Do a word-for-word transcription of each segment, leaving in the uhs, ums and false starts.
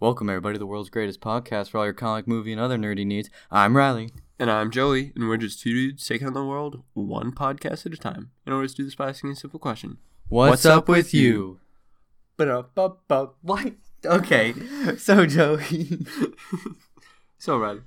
Welcome, everybody, to the world's greatest podcast for all your comic, movie, and other nerdy needs. I'm Riley. And I'm Joey, and we're just two dudes taking on the world one podcast at a time. In order to do this by asking a simple question. What's, What's up, up with you? Ba-da-ba-ba. What? Okay. So, Joey. So, Riley,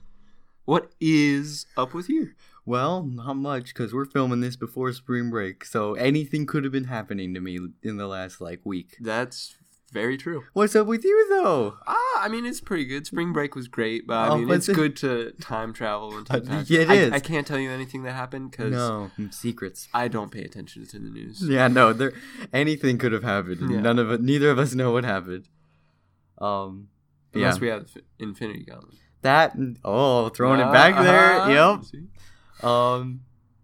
what is up with you? Well, not much, because we're filming this before spring break, so anything could have been happening to me in the last, like, week. That's very true. What's up with you, though? Ah, I mean, it's pretty good. Spring break was great, but I oh, mean, but it's the... good to time travel. And time uh, yeah, it I, is. I can't tell you anything that happened because no secrets. I don't pay attention to the news. Yeah, no, there anything could have happened. Yeah. None of it. Neither of us know what happened. Um, unless yeah. we have Infinity Gauntlet. That oh, throwing uh, it back uh, there. Uh, yep. Um,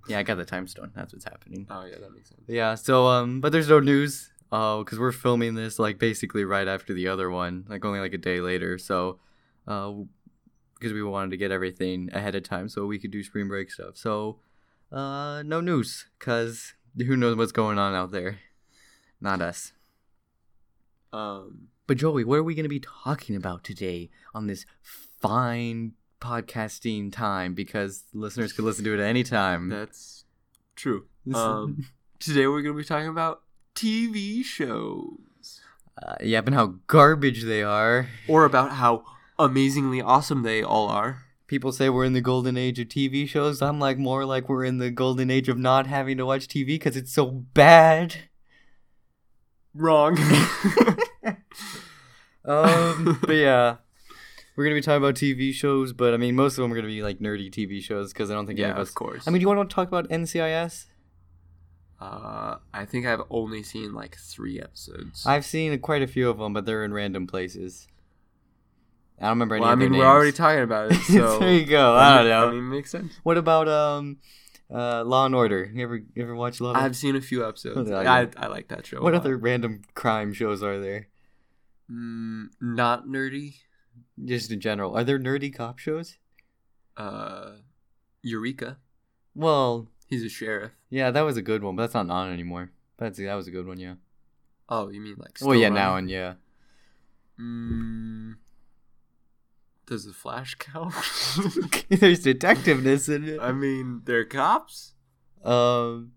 yeah, I got the time stone. That's what's happening. Oh yeah, that makes sense. Yeah. So um, but there's no news. Oh, uh, because we're filming this, like, basically right after the other one, like, only, like, a day later, so, uh, because we wanted to get everything ahead of time so we could do spring break stuff, so, uh, no news, because who knows what's going on out there, not us. Um. But, Joey, what are we going to be talking about today on this fine podcasting time, because listeners could listen to it at any time. That's true. Um, today we're going to be talking about T V shows. Uh, yeah, and how garbage they are. Or about how amazingly awesome they all are. People say we're in the golden age of T V shows. I'm like, more like we're in the golden age of not having to watch T V because it's so bad. Wrong. um, but yeah, we're going to be talking about T V shows, but I mean, most of them are going to be like nerdy T V shows because I don't think yeah, any of us... of course. I mean, do you want to talk about N C I S? Uh, I think I've only seen like three episodes. I've seen quite a few of them, but they're in random places. I don't remember any well, of their names. I mean, we're already talking about it, so... There you go. I don't know. I mean, it makes sense. What about um, uh, Law and Order? You ever you ever watch Law and Order? I've seen a few episodes. I, I, I like that show. What other random crime shows are there? Mm, not nerdy. Just in general. Are there nerdy cop shows? Uh, Eureka. Well... He's a sheriff. Yeah, that was a good one, but that's not on anymore. That's That was a good one, yeah. Oh, you mean like... Well, yeah, running? Now and yeah. Mm, does The Flash count? There's detectiveness in it. I mean, they're cops? Um,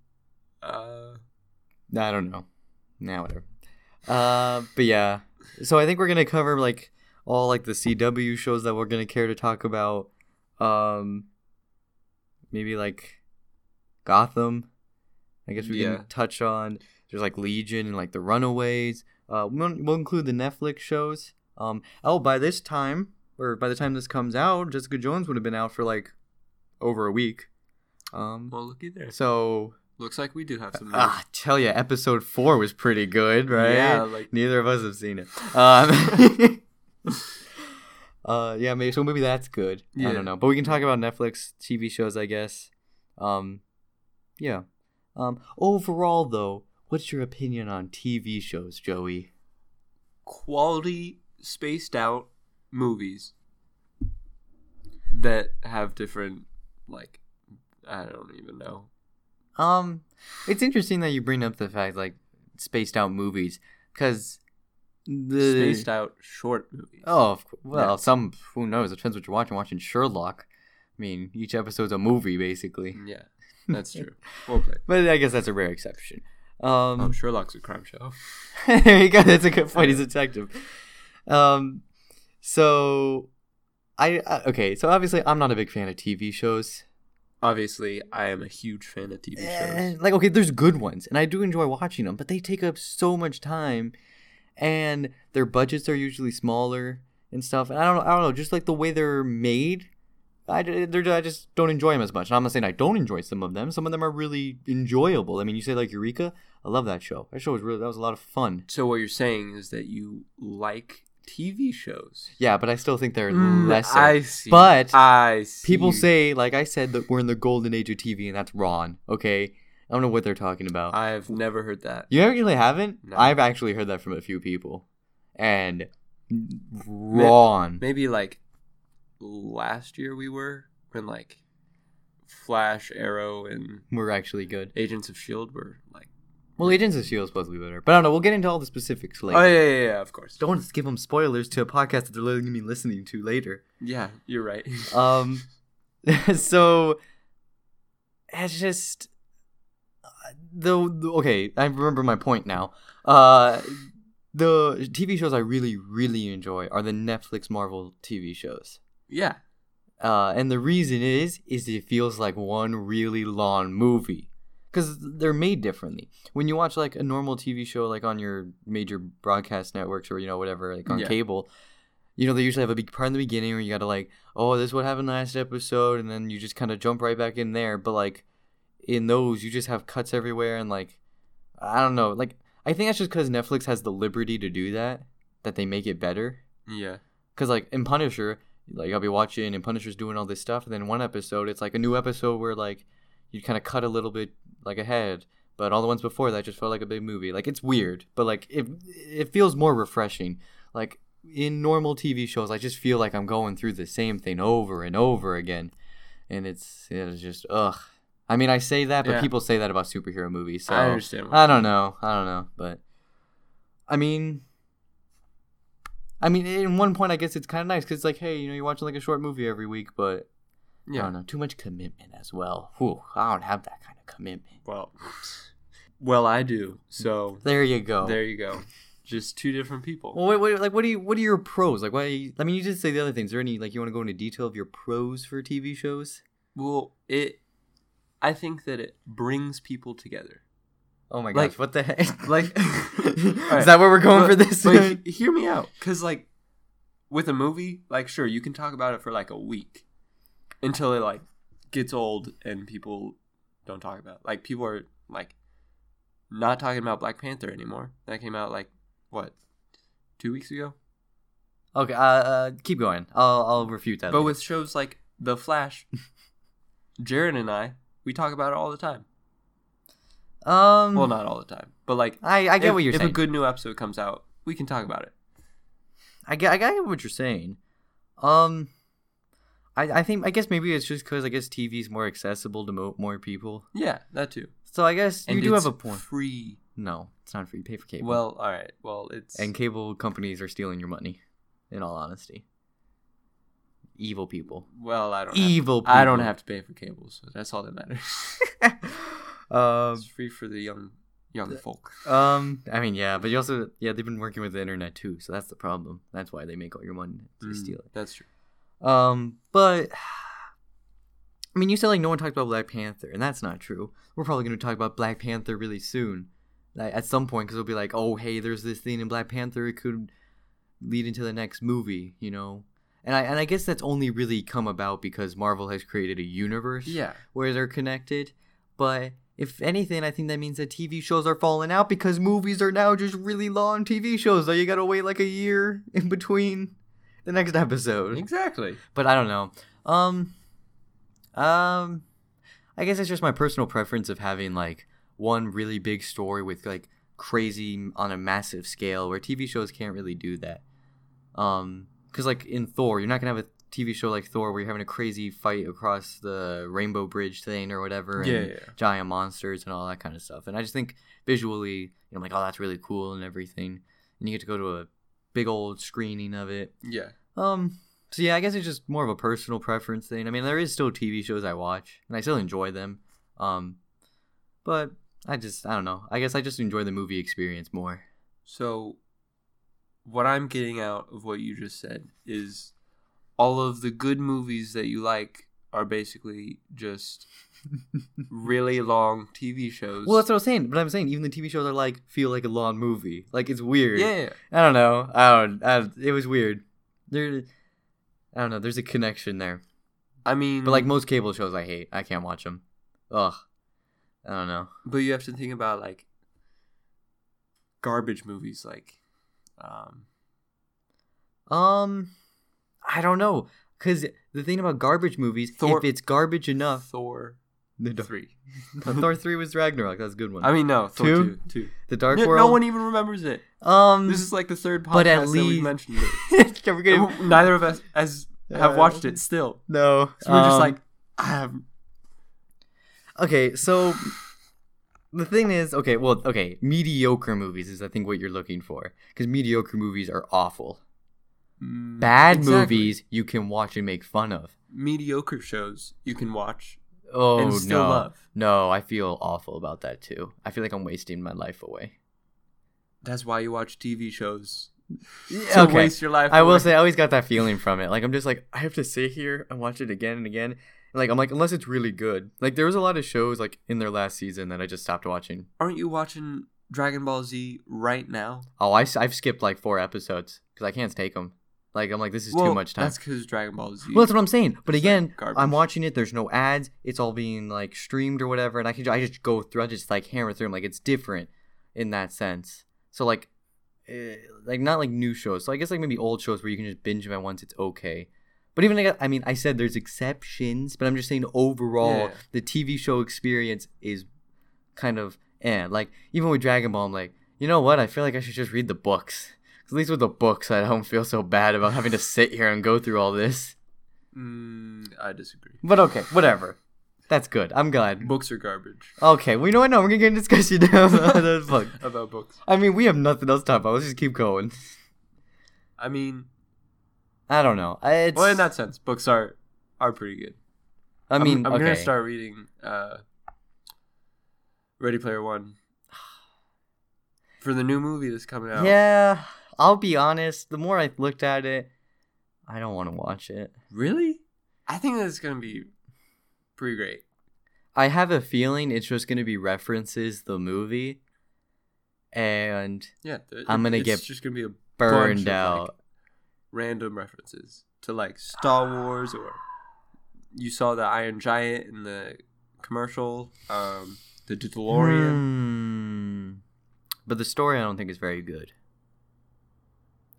uh, I don't know. Nah, whatever. Uh, but yeah. So I think we're going to cover like all like the C W shows that we're going to care to talk about. Um, Maybe like... Gotham, I guess we yeah. can touch on. There's like Legion and like the Runaways. Uh, we'll, we'll include the Netflix shows. Um, oh, by this time, or by the time this comes out, Jessica Jones would have been out for like over a week. Um, well, looky there. So looks like we do have some. Ah, uh, tell you, episode four was pretty good, right? Yeah, like neither of us have seen it. Um, uh, yeah, maybe so. Maybe that's good. Yeah. I don't know, but we can talk about Netflix T V shows, I guess. Um. Yeah. Um, overall, though, what's your opinion on T V shows, Joey? Quality, spaced out movies that have different, like, I don't even know. Um, it's interesting that you bring up the fact, like, spaced out movies, because the... Spaced out short movies. Oh, well, yeah. Some, who knows, it depends what you're watching. Watching Sherlock, I mean, each episode's a movie, basically. Yeah. That's true. Well played. But I guess that's a rare exception. Um, oh, Sherlock's a crime show. There you go. That's a good point. He's a detective. Um, so, I, I okay. So obviously, I'm not a big fan of T V shows. Obviously, I am a huge fan of T V shows. Uh, like, okay, there's good ones, and I do enjoy watching them, but they take up so much time, and their budgets are usually smaller and stuff. And I don't, I don't know, just like the way they're made. I, I just don't enjoy them as much. And I'm not saying I don't enjoy some of them. Some of them are really enjoyable. I mean, you say like Eureka. I love that show. That show was really, that was a lot of fun. So what you're saying is that you like T V shows. Yeah, but I still think they're mm, lesser. I see. But I see. People say, like I said, that we're in the golden age of T V, and that's wrong. Okay? I don't know what they're talking about. I've never heard that. You really haven't? No. I've actually heard that from a few people. And wrong. Maybe, maybe like... Last year we were when like Flash, Arrow, and we're actually good. Agents of S H I E L D were like Well, Agents of S H I E L D is supposed to be better. But I don't know. We'll get into all the specifics later. Oh, yeah, yeah, yeah. Of course. Don't want to give them spoilers to a podcast that they're going to be listening to later. Yeah, you're right. um, So, it's just... The, the okay, I remember my point now. Uh, the T V shows I really, really enjoy are the Netflix Marvel T V shows. Yeah. Uh, and the reason is, is it feels like one really long movie. Because they're made differently. When you watch, like, a normal T V show, like, on your major broadcast networks or, you know, whatever, like, on yeah. cable, you know, they usually have a big part in the beginning where you gotta, like, oh, this is what happened last episode, and then you just kind of jump right back in there. But, like, in those, you just have cuts everywhere, and, like, I don't know. Like, I think that's just because Netflix has the liberty to do that, that they make it better. Yeah. Because, like, in Punisher, like, I'll be watching, and Punisher's doing all this stuff, and then one episode, it's, like, a new episode where, like, you kind of cut a little bit, like, ahead, but all the ones before that just felt like a big movie. Like, it's weird, but, like, it it feels more refreshing. Like, in normal T V shows, I just feel like I'm going through the same thing over and over again, and it's it's just, ugh. I mean, I say that, but yeah. people say that about superhero movies, so I understand. I don't know. I don't know, but, I mean... I mean, in one point, I guess it's kind of nice, because it's like, hey, you know, you're watching, like, a short movie every week, but... Yeah. I don't know. Too much commitment as well. Whew, I don't have that kind of commitment. Well, well, I do. So there you go. There you go. Just two different people. Well, wait, wait, like, what do you? What are your pros? Like, why? You, I mean, you did say the other things. Is there any, like, you want to go into detail of your pros for T V shows? Well, it. I think that it brings people together. Oh my gosh! Like, what the heck? Like, right. Is that where we're going but, for this? But hear me out, because, like, with a movie, like, sure, you can talk about it for, like, a week. Until it, like, gets old and people don't talk about it. Like, people are, like, not talking about Black Panther anymore. That came out, like, what, two weeks ago? Okay, uh, uh keep going. I'll I'll refute that. But later. With shows like The Flash, Jared and I, we talk about it all the time. Um, Well, not all the time. But, like, I, I get if, what you're if saying. If a good new episode comes out, we can talk about it. I get, I get what you're saying. Um... I, I think I guess maybe it's just because I guess T V is more accessible to mo- more people. Yeah, that too. So I guess you and do it's have a point. Free? No, it's not free. You pay for cable. Well, all right. Well, it's and cable companies are stealing your money. In all honesty, evil people. Well, I don't. Evil. Have to, people. I don't have to pay for cable, so that's all that matters. um, it's free for the young young the, folk. Um, I mean, yeah, but you also yeah they've been working with the internet too, so that's the problem. That's why they make all your money to mm, steal it. That's true. Um, but, I mean, you said, like, no one talked about Black Panther, and that's not true. We're probably going to talk about Black Panther really soon, like, at some point, because it'll be like, oh, hey, there's this thing in Black Panther, it could lead into the next movie, you know? And I and I guess that's only really come about because Marvel has created a universe yeah. where they're connected, but if anything, I think that means that T V shows are falling out because movies are now just really long T V shows, so you gotta wait, like, a year in between... the next episode. Exactly. But I don't know. Um, um, I guess it's just my personal preference of having, like, one really big story with, like, crazy on a massive scale where T V shows can't really do that. Um, because, like, in Thor, you're not going to have a T V show like Thor where you're having a crazy fight across the Rainbow Bridge thing or whatever. Yeah, and yeah. giant monsters and all that kind of stuff. And I just think visually, you know, like, oh, that's really cool and everything. And you get to go to a big old screening of it. Yeah. Um. So yeah, I guess it's just more of a personal preference thing. I mean, there is still T V shows I watch, and I still enjoy them. Um. But I just, I don't know. I guess I just enjoy the movie experience more. So, what I'm getting out of what you just said is, all of the good movies that you like are basically just really long T V shows. Well, that's what I was saying. But I'm saying even the T V shows are like feel like a long movie. Like, it's weird. Yeah. I don't know. I don't. I, it was weird. There. I don't know. There's a connection there. I mean, but like most cable shows, I hate. I can't watch them. Ugh. I don't know. But you have to think about like garbage movies, like. Um. Um. I don't know. Because the thing about garbage movies, Thor, if it's garbage enough... Thor the dark, three. Thor three was Ragnarok. That's a good one. I mean, no. Thor two? two. two. The Dark no, World. No one even remembers it. Um, This is like the third podcast but at least... that we mentioned it. We're gonna... Neither of us as have uh, watched it still. No. So we're um, just like, I have... Okay, so... The thing is, okay, well, okay, mediocre movies is, I think, what you're looking for. Because mediocre movies are awful. Mm, Bad exactly. movies you can watch and make fun of. Mediocre shows you can watch oh, and still no. love. No, I feel awful about that, too. I feel like I'm wasting my life away. That's why you watch T V shows. To okay. waste your life away. I will say, I always got that feeling from it. Like, I'm just like, I have to sit here and watch it again and again. Like, I'm like, unless it's really good. Like, there was a lot of shows, like, in their last season that I just stopped watching. Aren't you watching Dragon Ball Z right now? Oh, I, I've skipped, like, four episodes because I can't take them. Like, I'm like, this is well, too much time. That's because Dragon Ball Z. Well, that's what I'm saying. But again, like I'm watching it. There's no ads. It's all being, like, streamed or whatever. And I can I just go through. I just, like, hammer through them. Like, it's different in that sense. So, like, eh, like not, like, new shows. So I guess, like, maybe old shows where you can just binge them at once. It's okay. But even, I, got, I mean, I said there's exceptions, but I'm just saying overall, yeah. the T V show experience is kind of, eh. Like, even with Dragon Ball, I'm like, you know what? I feel like I should just read the books. Because at least with the books, I don't feel so bad about having to sit here and go through all this. Mm, I disagree. But okay, whatever. That's good. I'm glad. Books are garbage. Okay, well, you know what? No, we're going to get a discussion about, book. about books. I mean, we have nothing else to talk about. Let's just keep going. I mean... I don't know. It's... Well, in that sense, books are are pretty good. I mean, I'm, I'm okay. gonna start reading uh, Ready Player One for the new movie that's coming out. Yeah, I'll be honest. The more I looked at it, I don't want to watch it. Really? I think that's gonna be pretty great. I have a feeling it's just gonna be references the movie, and yeah, it, I'm gonna it's get just gonna be a burned out. Like, random references to like Star Wars, or you saw the Iron Giant in the commercial, um, the DeLorean. Mm. But the story I don't think is very good.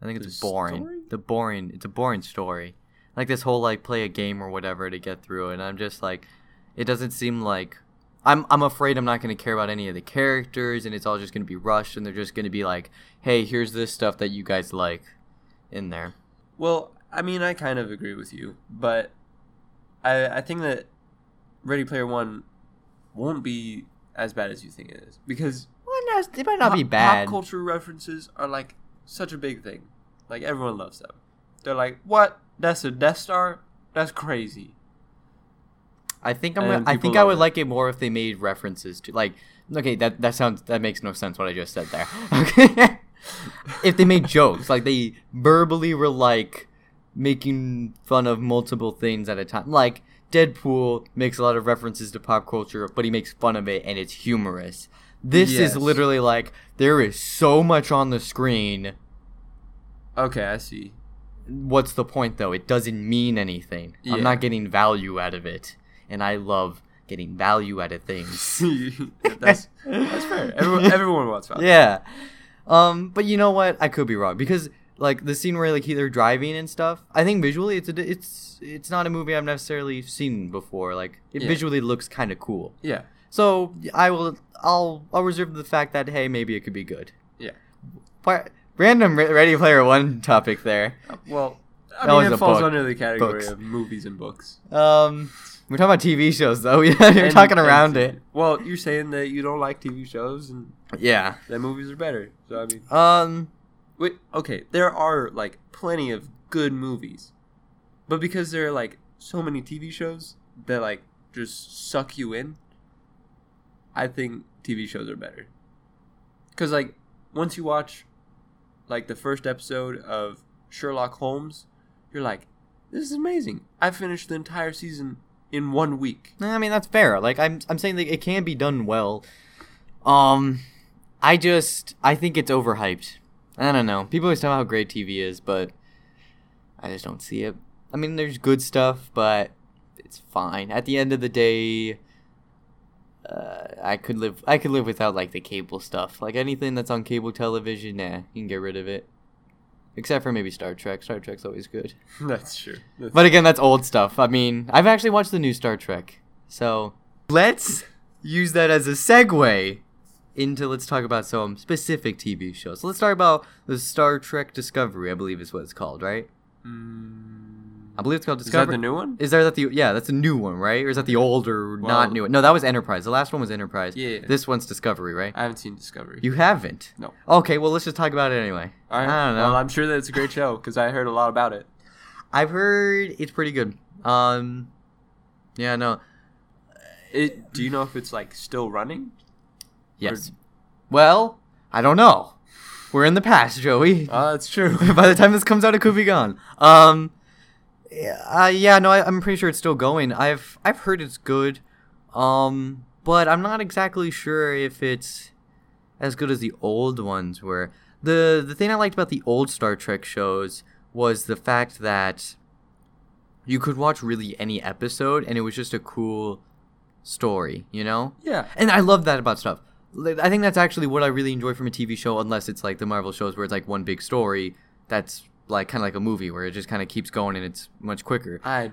I think the it's boring. Story? The boring. It's a boring story. Like this whole like play a game or whatever to get through it. And I'm just like, it doesn't seem like I'm. I'm afraid I'm not going to care about any of the characters, and it's all just going to be rushed, and they're just going to be like, hey, here's this stuff that you guys like in there. Well, I mean, I kind of agree with you, but I, I think that Ready Player One won't be as bad as you think it is, because well, no, it might not pop, be bad. Pop culture references are like such a big thing. Like everyone loves them. They're like, "What? That's a Death Star? That's crazy." I think I'm. Gonna, I think I would it. like it more if they made references to like. Okay, that that sounds that makes no sense what I just said there. Okay. If they made jokes, like they verbally were like making fun of multiple things at a time. Like Deadpool makes a lot of references to pop culture, but he makes fun of it and it's humorous. This yes. is literally like there is so much on the screen. Okay, I see. What's the point though? It doesn't mean anything. Yeah. I'm not getting value out of it, and I love getting value out of things. that's, that's fair. Everyone, everyone wants value. Yeah. Um, but you know what? I could be wrong because like the scene where like they're driving and stuff. I think visually, it's a, it's it's not a movie I've necessarily seen before. Like it yeah. visually looks kind of cool. Yeah. So I will I'll I'll reserve the fact that hey maybe it could be good. Yeah. But random Ready Player One topic there. Well, I that mean was it falls book. under the category books. of movies and books. Um, we're talking about T V shows though. You're and, talking around and, it. Well, you're saying that you don't like T V shows and. Yeah, that movies are better. So I mean, um, wait, okay, there are like plenty of good movies, but because there are like so many T V shows that like just suck you in, I think T V shows are better. Cause like once you watch like the first episode of Sherlock Holmes, you're like, this is amazing. I finished the entire season in one week. I mean, that's fair. Like I'm, I'm saying that it can be done well. Um. I just, I think it's overhyped. I don't know. People always tell me how great T V is, but I just don't see it. I mean, there's good stuff, but it's fine. At the end of the day, uh, I could live I could live without, like, the cable stuff. Like, anything that's on cable television, nah, you can get rid of it. Except for maybe Star Trek. Star Trek's always good. That's true. That's but again, that's old stuff. I mean, I've actually watched the new Star Trek. So, let's use that as a segue into let's talk about some specific T V shows. So let's talk about the Star Trek Discovery, I believe is what it's called, right? Mm, I believe it's called Discovery. Is that the new one? Is there that the yeah? That's a new one, right? Or is that the older, well, not new one? No, that was Enterprise. The last one was Enterprise. Yeah. This one's Discovery, right? I haven't seen Discovery. You haven't? No. Okay, well let's just talk about it anyway. All right. I don't know. Well, I'm sure that it's a great show because I heard a lot about it. I've heard it's pretty good. Um, yeah, no. It. Do you know if it's like still running? Yes. Or... Well, I don't know. We're in the past, Joey. Uh, that's true. By the time this comes out, it could be gone. Um. Uh, yeah, no, I, I'm pretty sure it's still going. I've I've heard it's good, um, but I'm not exactly sure if it's as good as the old ones were. The the thing I liked about the old Star Trek shows was the fact that you could watch really any episode, and it was just a cool story, you know? Yeah. And I love that about stuff. I think that's actually what I really enjoy from a T V show, unless it's like the Marvel shows where it's like one big story that's... like kind of like a movie where it just kind of keeps going and it's much quicker. I,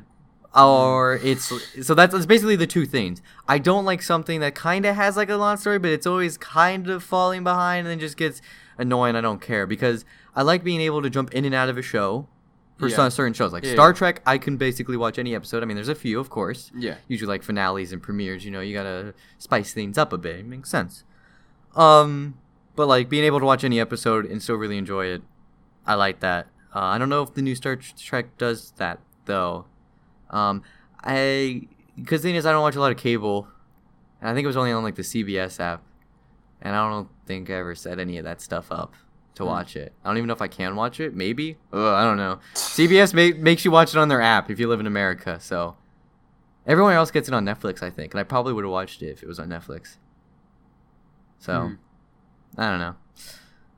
or it's so that's, that's basically the two things. I don't like something that kind of has like a long story, but it's always kind of falling behind and then just gets annoying. I don't care because I like being able to jump in and out of a show for yeah. some, certain shows. Like yeah, Star yeah. Trek, I can basically watch any episode. I mean, there's a few, of course. Yeah. Usually like finales and premieres. You know, you gotta spice things up a bit. It makes sense. Um, but like being able to watch any episode and still really enjoy it, I like that. Uh, I don't know if the new Star Trek does that though. Um, I because the thing is I don't watch a lot of cable, and I think it was only on like the C B S app, and I don't think I ever set any of that stuff up to watch it. I don't even know if I can watch it. Maybe Ugh, I don't know. C B S may- makes you watch it on their app if you live in America. So everyone else gets it on Netflix, I think, and I probably would have watched it if it was on Netflix. So mm. I don't know.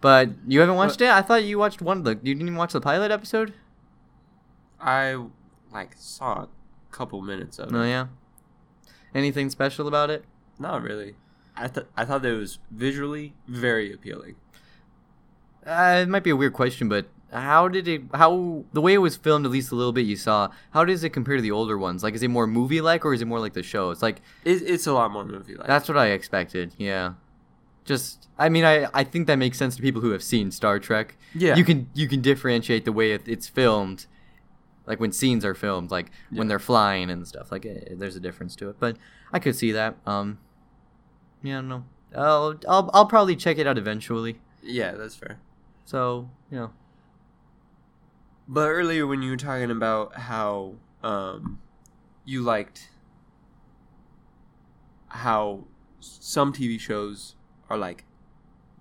But you haven't watched but, it? I thought you watched one of the... You didn't even watch the pilot episode? I, like, saw a couple minutes of it. Oh, yeah? Anything special about it? Not really. I, th- I thought it was visually very appealing. Uh, it might be a weird question, but how did it... How... The way it was filmed, at least a little bit you saw, how does it compare to the older ones? Like, is it more movie-like or is it more like the show? It's like... It, it's a lot more movie-like. That's what I expected, yeah. Just, I mean, I, I think that makes sense to people who have seen Star Trek. Yeah. You can you can differentiate the way it, it's filmed, like when scenes are filmed, like yeah. when they're flying and stuff. Like, it, there's a difference to it. But I could see that. Um, yeah, I don't know. I'll, I'll, I'll probably check it out eventually. Yeah, that's fair. So, you know. But earlier when you were talking about how um, you liked how some T V shows... are like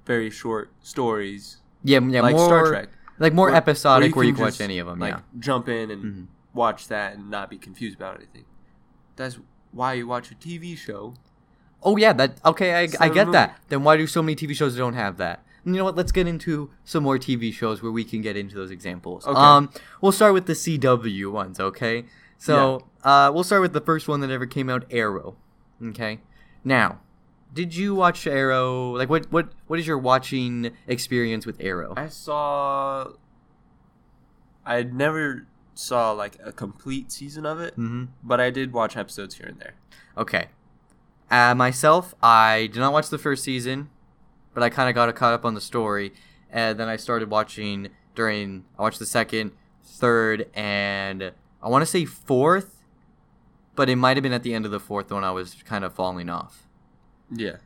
very short stories. Yeah, yeah, like more Star Trek, like more where, episodic, where you can, where you can watch any of them. Like yeah. jump in and mm-hmm. watch that and not be confused about anything. That's why you watch a T V show. Oh yeah, that okay. I I get that. Then why do so many T V shows that don't have that? And you know what? Let's get into some more T V shows where we can get into those examples. Okay. Um, we'll start with the C W ones. Okay, so yeah. uh, we'll start with the first one that ever came out, Arrow. Okay, now. Did you watch Arrow? Like, what, what, what is your watching experience with Arrow? I saw... I never saw, like, a complete season of it, mm-hmm. but I did watch episodes here and there. Okay. Uh, myself, I did not watch the first season, but I kind of got caught up on the story, and then I started watching during... I watched the second, third, and I want to say fourth, but it might have been at the end of the fourth when I was kind of falling off. Yeah.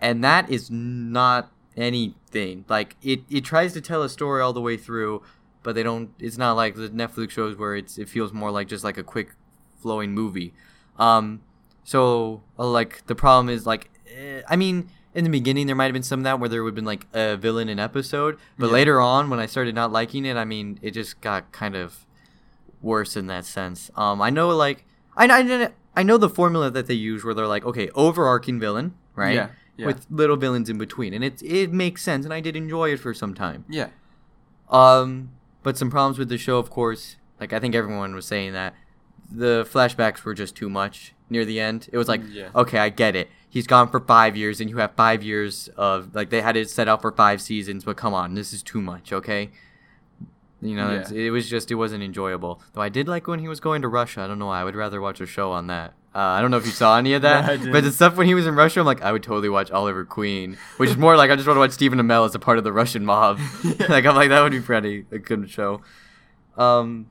And that is not anything. Like, it, it tries to tell a story all the way through, but they don't... It's not like the Netflix shows where it's it feels more like just, like, a quick, flowing movie. Um, so, like, the problem is, like... Eh, I mean, in the beginning, there might have been some of that where there would have been, like, a villain in episode. But yeah. later on, when I started not liking it, I mean, it just got kind of worse in that sense. Um, I know, like... I, I didn't... I know the formula that they use where they're like, okay, overarching villain, right? Yeah, yeah. With little villains in between. And it, it makes sense, and I did enjoy it for some time. Yeah. Um, but some problems with the show, of course. Like, I think everyone was saying that. The flashbacks were just too much near the end. It was like, yeah. okay, I get it. He's gone for five years, and you have five years of... Like, they had it set out for five seasons, but come on, this is too much, okay? You know, yeah. it's, it was just, it wasn't enjoyable. Though I did like when he was going to Russia. I don't know why. I would rather watch a show on that. Uh, I don't know if you saw any of that. yeah, but the stuff when he was in Russia, I'm like, I would totally watch Oliver Queen. Which is more like, I just want to watch Stephen Amell as a part of the Russian mob. yeah. Like, I'm like, that would be pretty. A good show. Um,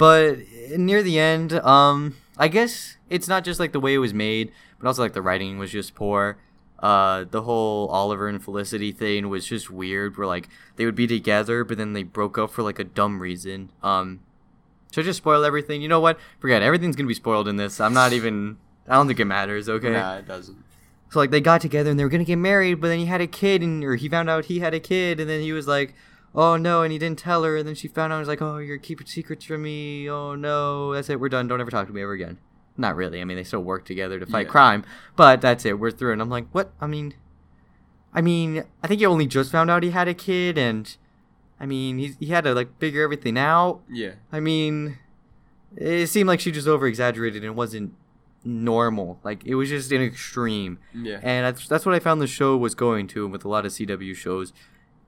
But near the end, um, I guess it's not just like the way it was made, but also like the writing was just poor. Uh, the whole Oliver and Felicity thing was just weird, where like they would be together, but then they broke up for like a dumb reason. Um, should I just spoil everything? You know what? Forget it. Everything's gonna be spoiled in this. I'm not even. I don't think it matters. Okay. Nah, it doesn't. So like they got together and they were gonna get married, but then he had a kid, and or he found out he had a kid, and then he was like, oh no, and he didn't tell her, and then she found out and was like, oh, you're keeping secrets from me, oh no, that's it, we're done, don't ever talk to me ever again. Not really, I mean, they still work together to fight yeah. crime, but that's it, we're through. And I'm like, what? I mean, I mean, I think he only just found out he had a kid, and, I mean, he, he had to, like, figure everything out. Yeah. I mean, it seemed like she just over-exaggerated and it wasn't normal. Like, it was just an extreme. Yeah. And that's, that's what I found the show was going to with a lot of C W shows.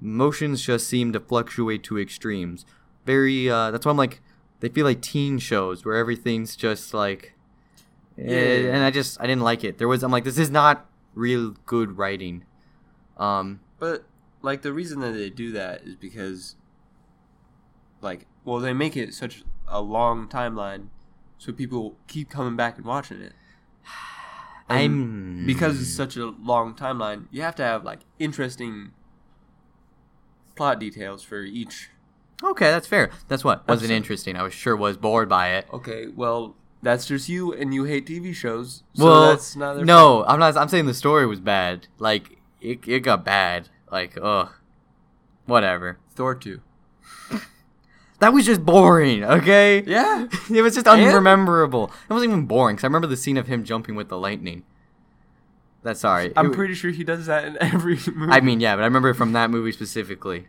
Emotions just seem to fluctuate to extremes. Very, uh, that's why I'm like, they feel like teen shows where everything's just like, yeah, yeah, yeah. And I just, I didn't like it. There was, I'm like, this is not real good writing. Um, but like the reason that they do that is because like, well, they make it such a long timeline. So people keep coming back and watching it. And I'm because it's such a long timeline. You have to have like interesting plot details for each. Okay, that's fair. That's what wasn't episode. Interesting. I was sure was bored by it. Okay, well, that's just you, and you hate T V shows. So well, that's not no, I'm not. I'm saying the story was bad. Like it, it got bad. Like ugh, whatever. Thor two. That was just boring. Okay. Yeah. It was just unrememberable. And? It wasn't even boring because I remember the scene of him jumping with the lightning. That's sorry. I'm it, pretty sure he does that in every movie. I mean, yeah, but I remember from that movie specifically.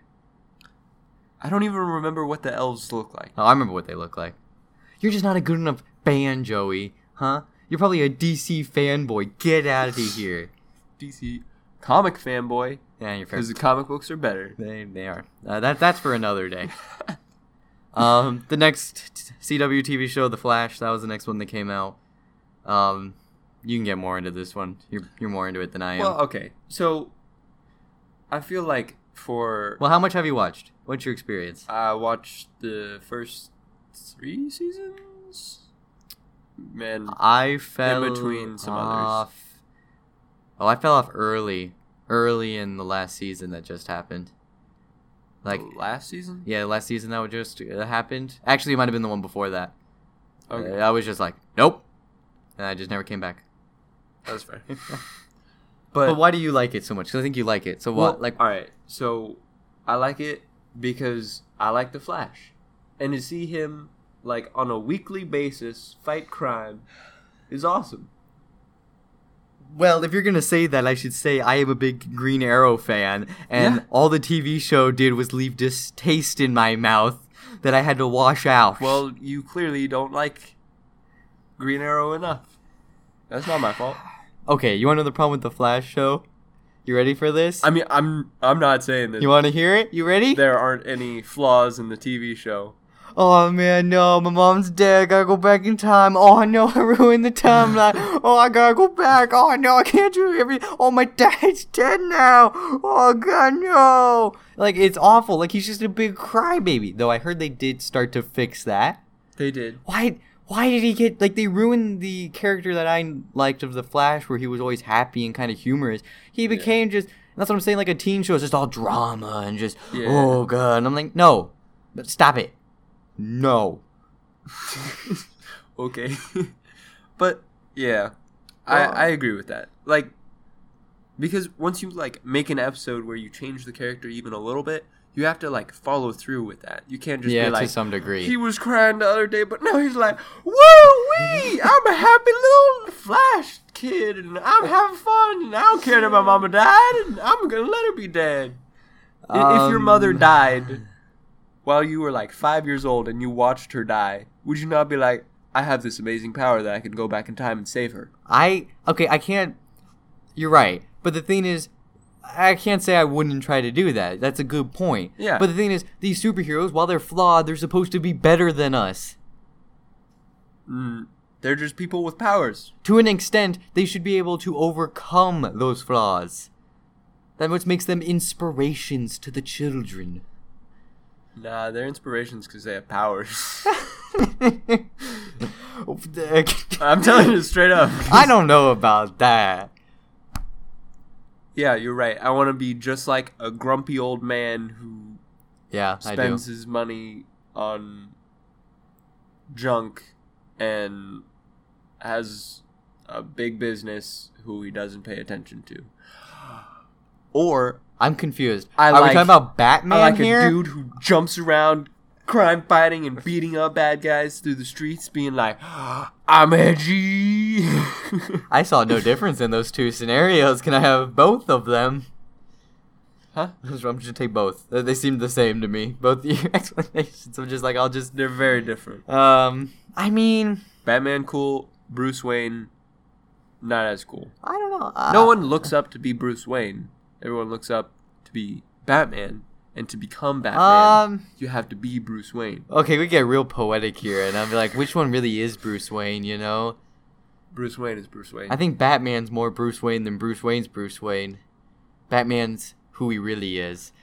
I don't even remember what the elves look like. Oh, I remember what they look like. You're just not a good enough fan, Joey. Huh? You're probably a D C fanboy. Get out of here. D C comic fanboy. Yeah, you're fair. Because the comic books are better. They they are. Uh, that That's for another day. um, The next C W T V show, The Flash, that was the next one that came out. Um... You can get more into this one. You're you're more into it than I am. Well, okay. So, I feel like for... Well, how much have you watched? What's your experience? I watched the first three seasons. Man, I fell in between some off. others. Oh, I fell off early. Early in the last season that just happened. Like the last season? Yeah, the last season that just happened. Actually, it might have been the one before that. Okay. I was just like, nope. And I just never came back. That's fair. but, but why do you like it so much? Because I think you like it. So what? Well, like, all right. So I like it because I like the Flash, and to see him like on a weekly basis fight crime is awesome. Well, if you're gonna say that, I should say I am a big Green Arrow fan, and yeah. all the T V show did was leave distaste in my mouth that I had to wash out. Well, you clearly don't like Green Arrow enough. That's not my fault. Okay, you want to know the problem with the Flash show? You ready for this? I mean, I'm I'm not saying this. You want to hear it? You ready? There aren't any flaws in the T V show. Oh, man, no. My mom's dead. I gotta go back in time. Oh, no, I ruined the timeline. oh, I gotta go back. Oh, no, I can't do everything. Oh, my dad's dead now. Oh, God, no. Like, it's awful. Like, he's just a big crybaby. Though I heard they did start to fix that. They did. Why... Why did he get, like, they ruined the character that I liked of The Flash, where he was always happy and kind of humorous. He became yeah. just, that's what I'm saying, like a teen show. It's just all drama and just, yeah. oh, God. And I'm like, no, stop it. No. okay. but, yeah, I, I agree with that. Like, because once you, like, make an episode where you change the character even a little bit, you have to, like, follow through with that. You can't just yeah, be like... Yeah, to some degree. He was crying the other day, but now he's like, woo-wee! I'm a happy little Flash kid, and I'm having fun, and I don't care that my mama died, and I'm going to let her be dead. Um, if your mother died while you were, like, five years old and you watched her die, would you not be like, I have this amazing power that I can go back in time and save her? I... Okay, I can't... You're right. But the thing is... I can't say I wouldn't try to do that. That's a good point. Yeah. But the thing is, these superheroes, while they're flawed, they're supposed to be better than us. Mm, they're just people with powers. To an extent, they should be able to overcome those flaws. That's what makes them inspirations to the children. Nah, they're inspirations because they have powers. I'm telling you straight up. I don't know about that. Yeah, you're right. I want to be just like a grumpy old man who yeah, spends his money on junk and has a big business who he doesn't pay attention to. Or... I'm confused. I Are like, we talking about Batman I like here? A dude who jumps around crime fighting and beating up bad guys through the streets being like, I'm edgy. I saw no difference in those two scenarios. Can I have both of them? Huh? I'm just take both. They seem the same to me. Both your explanations. I'm just like, I'll just... They're very different. Um, I mean... Batman cool, Bruce Wayne not as cool. I don't know. Uh, no one looks up to be Bruce Wayne. Everyone looks up to be Batman, and to become Batman, um, you have to be Bruce Wayne. Okay, we get real poetic here, and I'm like, which one really is Bruce Wayne, you know? Bruce Wayne is Bruce Wayne. I think Batman's more Bruce Wayne than Bruce Wayne's Bruce Wayne. Batman's who he really is.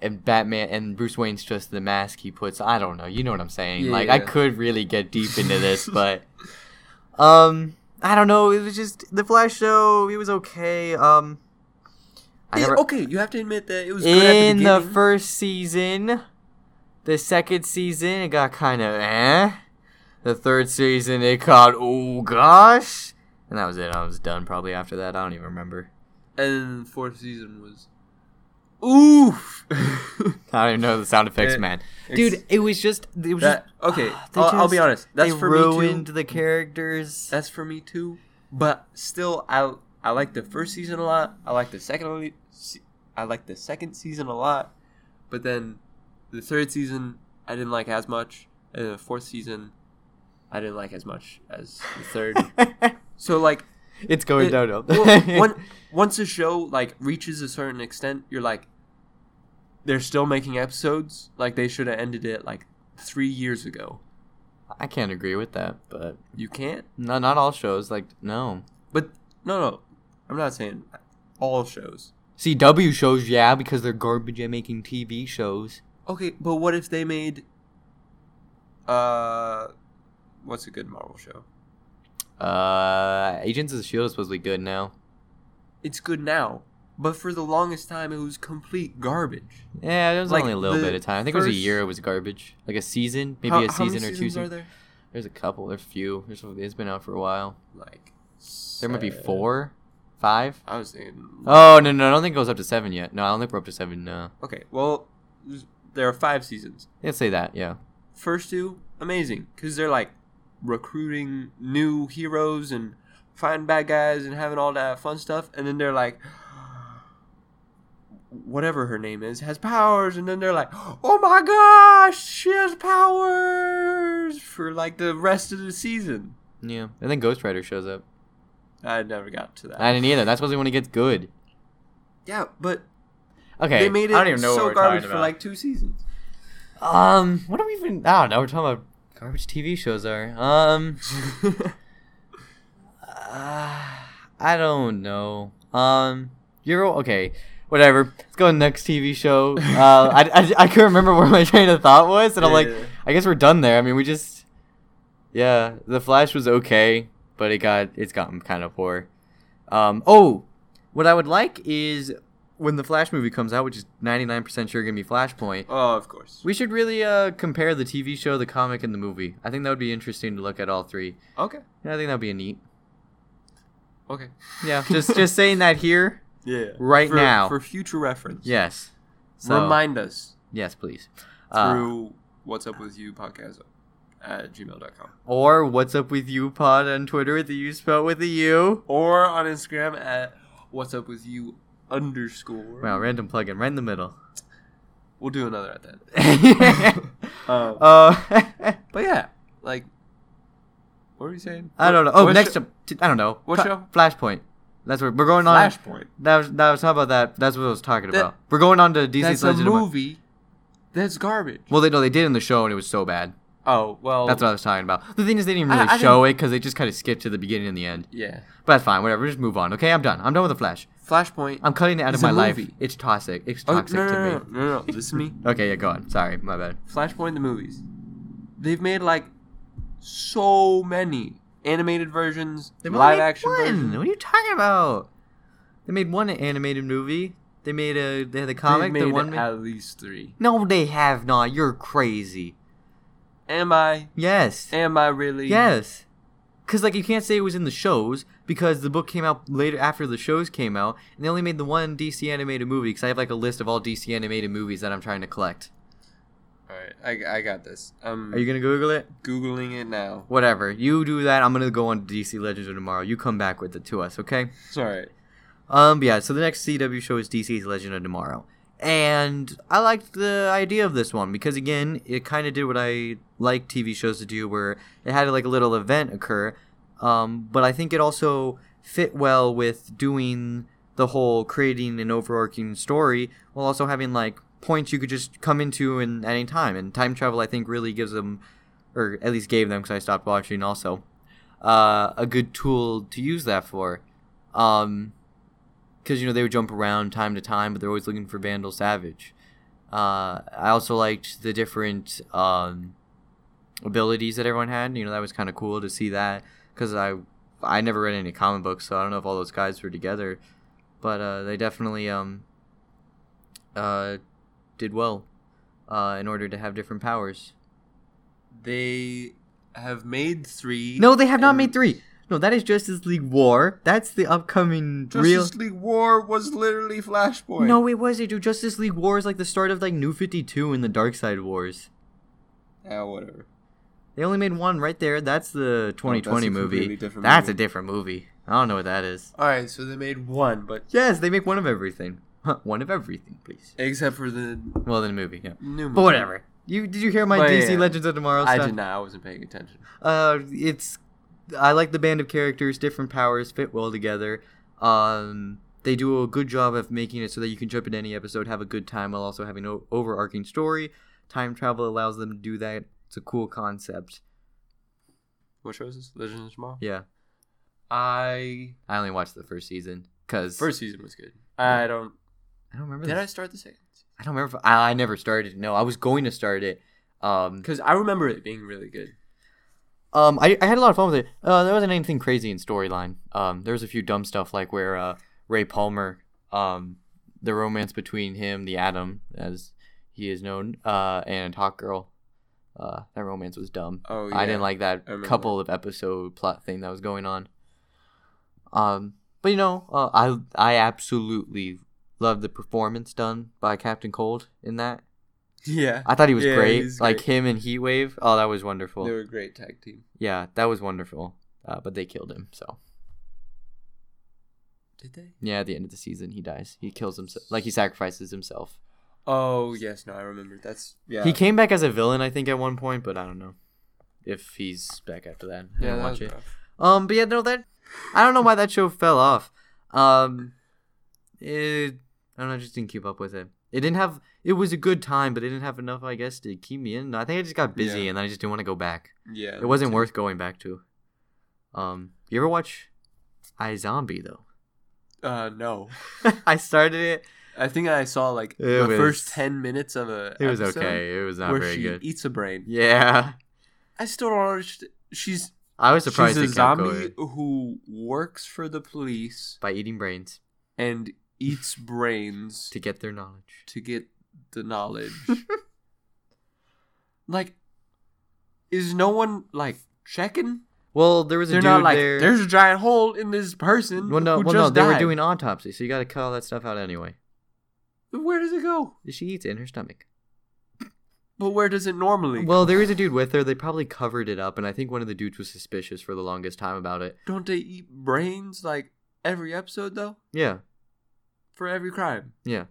And Batman and Bruce Wayne's just the mask he puts. I don't know. You know what I'm saying? Yeah. Like, I could really get deep into this, but... um, I don't know. It was just... The Flash show, it was okay. Um... Never, okay, you have to admit that it was good at the beginning. In the first season, the second season, it got kind of eh. The third season, it caught, oh gosh. And that was it. I was done probably after that. I don't even remember. And the fourth season was, oof. I don't even know the sound effects, it, man. Dude, it was just... It was that, just okay, uh, I'll, just, I'll be honest. That's they for ruined me too. The characters. That's for me too. But still, I... I like the first season a lot. I like the second. I like the second season a lot, but then the third season I didn't like as much, and the fourth season I didn't like as much as the third. So like, it's going it, down. Up. Well, when, once a show like reaches a certain extent, you're like, they're still making episodes. Like they should have ended it like three years ago. I can't agree with that, but you can't. No, not all shows. Like no, but no, no. I'm not saying all shows. C W shows, yeah, because they're garbage at making T V shows. Okay, but what if they made, uh, what's a good Marvel show? Uh, Agents of S H I E L D is supposed to be good now. It's good now, but for the longest time, it was complete garbage. Yeah, it was like only a little bit of time. I think first... it was a year it was garbage. Like a season, maybe how, a season how many or two. Are there? There's a couple, there's a few. There's, it's been out for a while. Like, there might be four. Five? I was thinking... Oh, no, no, I don't think it goes up to seven yet. No, I don't think we're up to seven, no. Okay, well, there are five seasons. Let's say that, yeah. First two, amazing, because they're, like, recruiting new heroes and fighting bad guys and having all that fun stuff, and then they're like, whatever her name is, has powers, and then they're like, oh my gosh, she has powers for, like, the rest of the season. Yeah, and then Ghost Rider shows up. I never got to that. I didn't either. That's supposed to be when it gets good. Yeah, but okay, they made it I don't even know so garbage for like two seasons. Um, what are we even? I don't know. We're talking about garbage T V shows are. Um, uh, I don't know. Um, you're okay. Whatever. Let's go to the next T V show. Uh, I, I I couldn't remember where my train of thought was, and yeah. I'm like, I guess we're done there. I mean, we just yeah. The Flash was okay. But it got it's gotten kind of poor. Um, oh, what I would like is when the Flash movie comes out, which is ninety-nine percent sure going to be Flashpoint. Oh, of course. We should really uh, compare the T V show, the comic, and the movie. I think that would be interesting to look at all three. Okay. Yeah, I think that would be a neat. Okay. Yeah, just just saying that here. Yeah. Right for, now. For future reference. Yes. So, remind us. Yes, please. Through uh, What's Up With You podcast. At gmail dot com. Or what's up with you pod on Twitter with the U spelled with the U. Or on Instagram at what's up with you underscore. Wow, random plug in right in the middle. We'll do another at that. um, uh, but yeah, like, what were you saying? I don't know. Oh, what next show? Up, I don't know. What P- show? Flashpoint. That's what we're going on. Flashpoint. That was, that was not about that. That's what I was talking that, about. We're going on to D C's Legend. That's a movie. That's garbage. Well, they no, they did in the show and it was so bad. Oh, well... That's what I was talking about. The thing is, they didn't really I, I show it because they just kind of skipped to the beginning and the end. Yeah. But that's fine. Whatever. Just move on. Okay? I'm done. I'm done with The Flash. Flashpoint. I'm cutting it out of my life. It's toxic. It's toxic oh, no, no, to no, me. No, no, no. Listen to me. Okay, yeah, go on. Sorry. My bad. Flashpoint the movies. They've made, like, so many animated versions, live-action versions. What are you talking about? They made one animated movie. They made a... They had a comic. They made the one at ma- least three. No, they have not. You're crazy. Am I? Yes. Am I really? Yes. Because, like, you can't say it was in the shows because the book came out later after the shows came out, and they only made the one D C animated movie because I have, like, a list of all D C animated movies that I'm trying to collect. All right. I, I got this. Um, Are you going to Google it? Googling it now. Whatever. You do that. I'm going to go on to D C Legends of Tomorrow. You come back with it to us, okay? It's all right. Um, but yeah, so the next C W show is D C's Legend of Tomorrow. And I liked the idea of this one because, again, it kind of did what I like T V shows to do where it had, like, a little event occur. Um, but I think it also fit well with doing the whole creating an overarching story while also having, like, points you could just come into in, at any time. And time travel, I think, really gives them, or at least gave them because I stopped watching also, uh, a good tool to use that for. Um... Because, you know, they would jump around time to time, but they're always looking for Vandal Savage. Uh, I also liked the different um, abilities that everyone had. You know, that was kind of cool to see that. Because I I never read any comic books, so I don't know if all those guys were together. But uh, they definitely um, uh, did well uh, in order to have different powers. They have made three. No, they have and- not made three. No, that is Justice League War. That's the upcoming Justice real... Justice League War was literally Flashpoint. No, it wasn't, dude. Justice League War is like the start of, like, New fifty-two and the Darkseid Wars. Yeah, whatever. They only made one right there. That's the twenty twenty oh, that's movie. That's movie. a different movie. I don't know what that is. All right, so they made one, but... Yes, they make one of everything. One of everything, please. Except for the... Well, the movie, yeah. New movie. But whatever. You Did you hear my but, D C yeah. Legends of Tomorrow stuff? I did not. I wasn't paying attention. Uh, It's... I like the band of characters. Different powers fit well together. Um, they do a good job of making it so that you can jump in any episode, have a good time, while also having an overarching story. Time travel allows them to do that. It's a cool concept. What show is this? Legends of Tomorrow? Yeah. I I only watched the first season. Cause first season was good. I don't... I don't remember. Did this. I start the second season? I don't remember. If, I, I never started. No, I was going to start it. Because um, I remember it being really good. Um, I, I had a lot of fun with it. Uh, there wasn't anything crazy in storyline. Um, there was a few dumb stuff like where uh, Ray Palmer, um, the romance between him, the Atom, as he is known, uh, and Hawk Girl. Uh, that romance was dumb. Oh, yeah. I didn't like that couple of episode plot thing that was going on. Um, but you know, uh, I I absolutely loved the performance done by Captain Cold in that. Yeah. I thought he was yeah, great. great. Like him and Heatwave. Oh, that was wonderful. They were a great tag team. Yeah, that was wonderful. Uh, but they killed him, so. Did they? Yeah, at the end of the season, he dies. He kills himself. Like, he sacrifices himself. Oh, yes. No, I remember. That's, yeah. He came back as a villain, I think, at one point, but I don't know if he's back after that. I yeah, didn't that watch it. Rough. Um, but yeah, no, that. I don't know why that show fell off. Um, it. I don't know. I just didn't keep up with it. It didn't have. It was a good time, but it didn't have enough, I guess, to keep me in. I think I just got busy, yeah. and I just didn't want to go back. Yeah, it wasn't worth going back to. Um, you ever watch iZombie though? Uh, no. I started it. I think I saw like it the was, first ten minutes of a. It was okay. It was not very good. Where she eats a brain. Yeah. I still don't understand. She's. I was surprised. She's a zombie who works for the police by eating brains and. Eats brains to get their knowledge. To get the knowledge. Like, is no one like checking? Well, there was a They're dude not like, there. There's a giant hole in this person. Well, no, who well, just no, died. They were doing autopsy, so you got to cut all that stuff out anyway. Where does it go? She eats it in her stomach. But where does it normally go? Well, there is a dude with her. They probably covered it up, and I think one of the dudes was suspicious for the longest time about it. Don't they eat brains like every episode though? Yeah. For every crime. Yeah.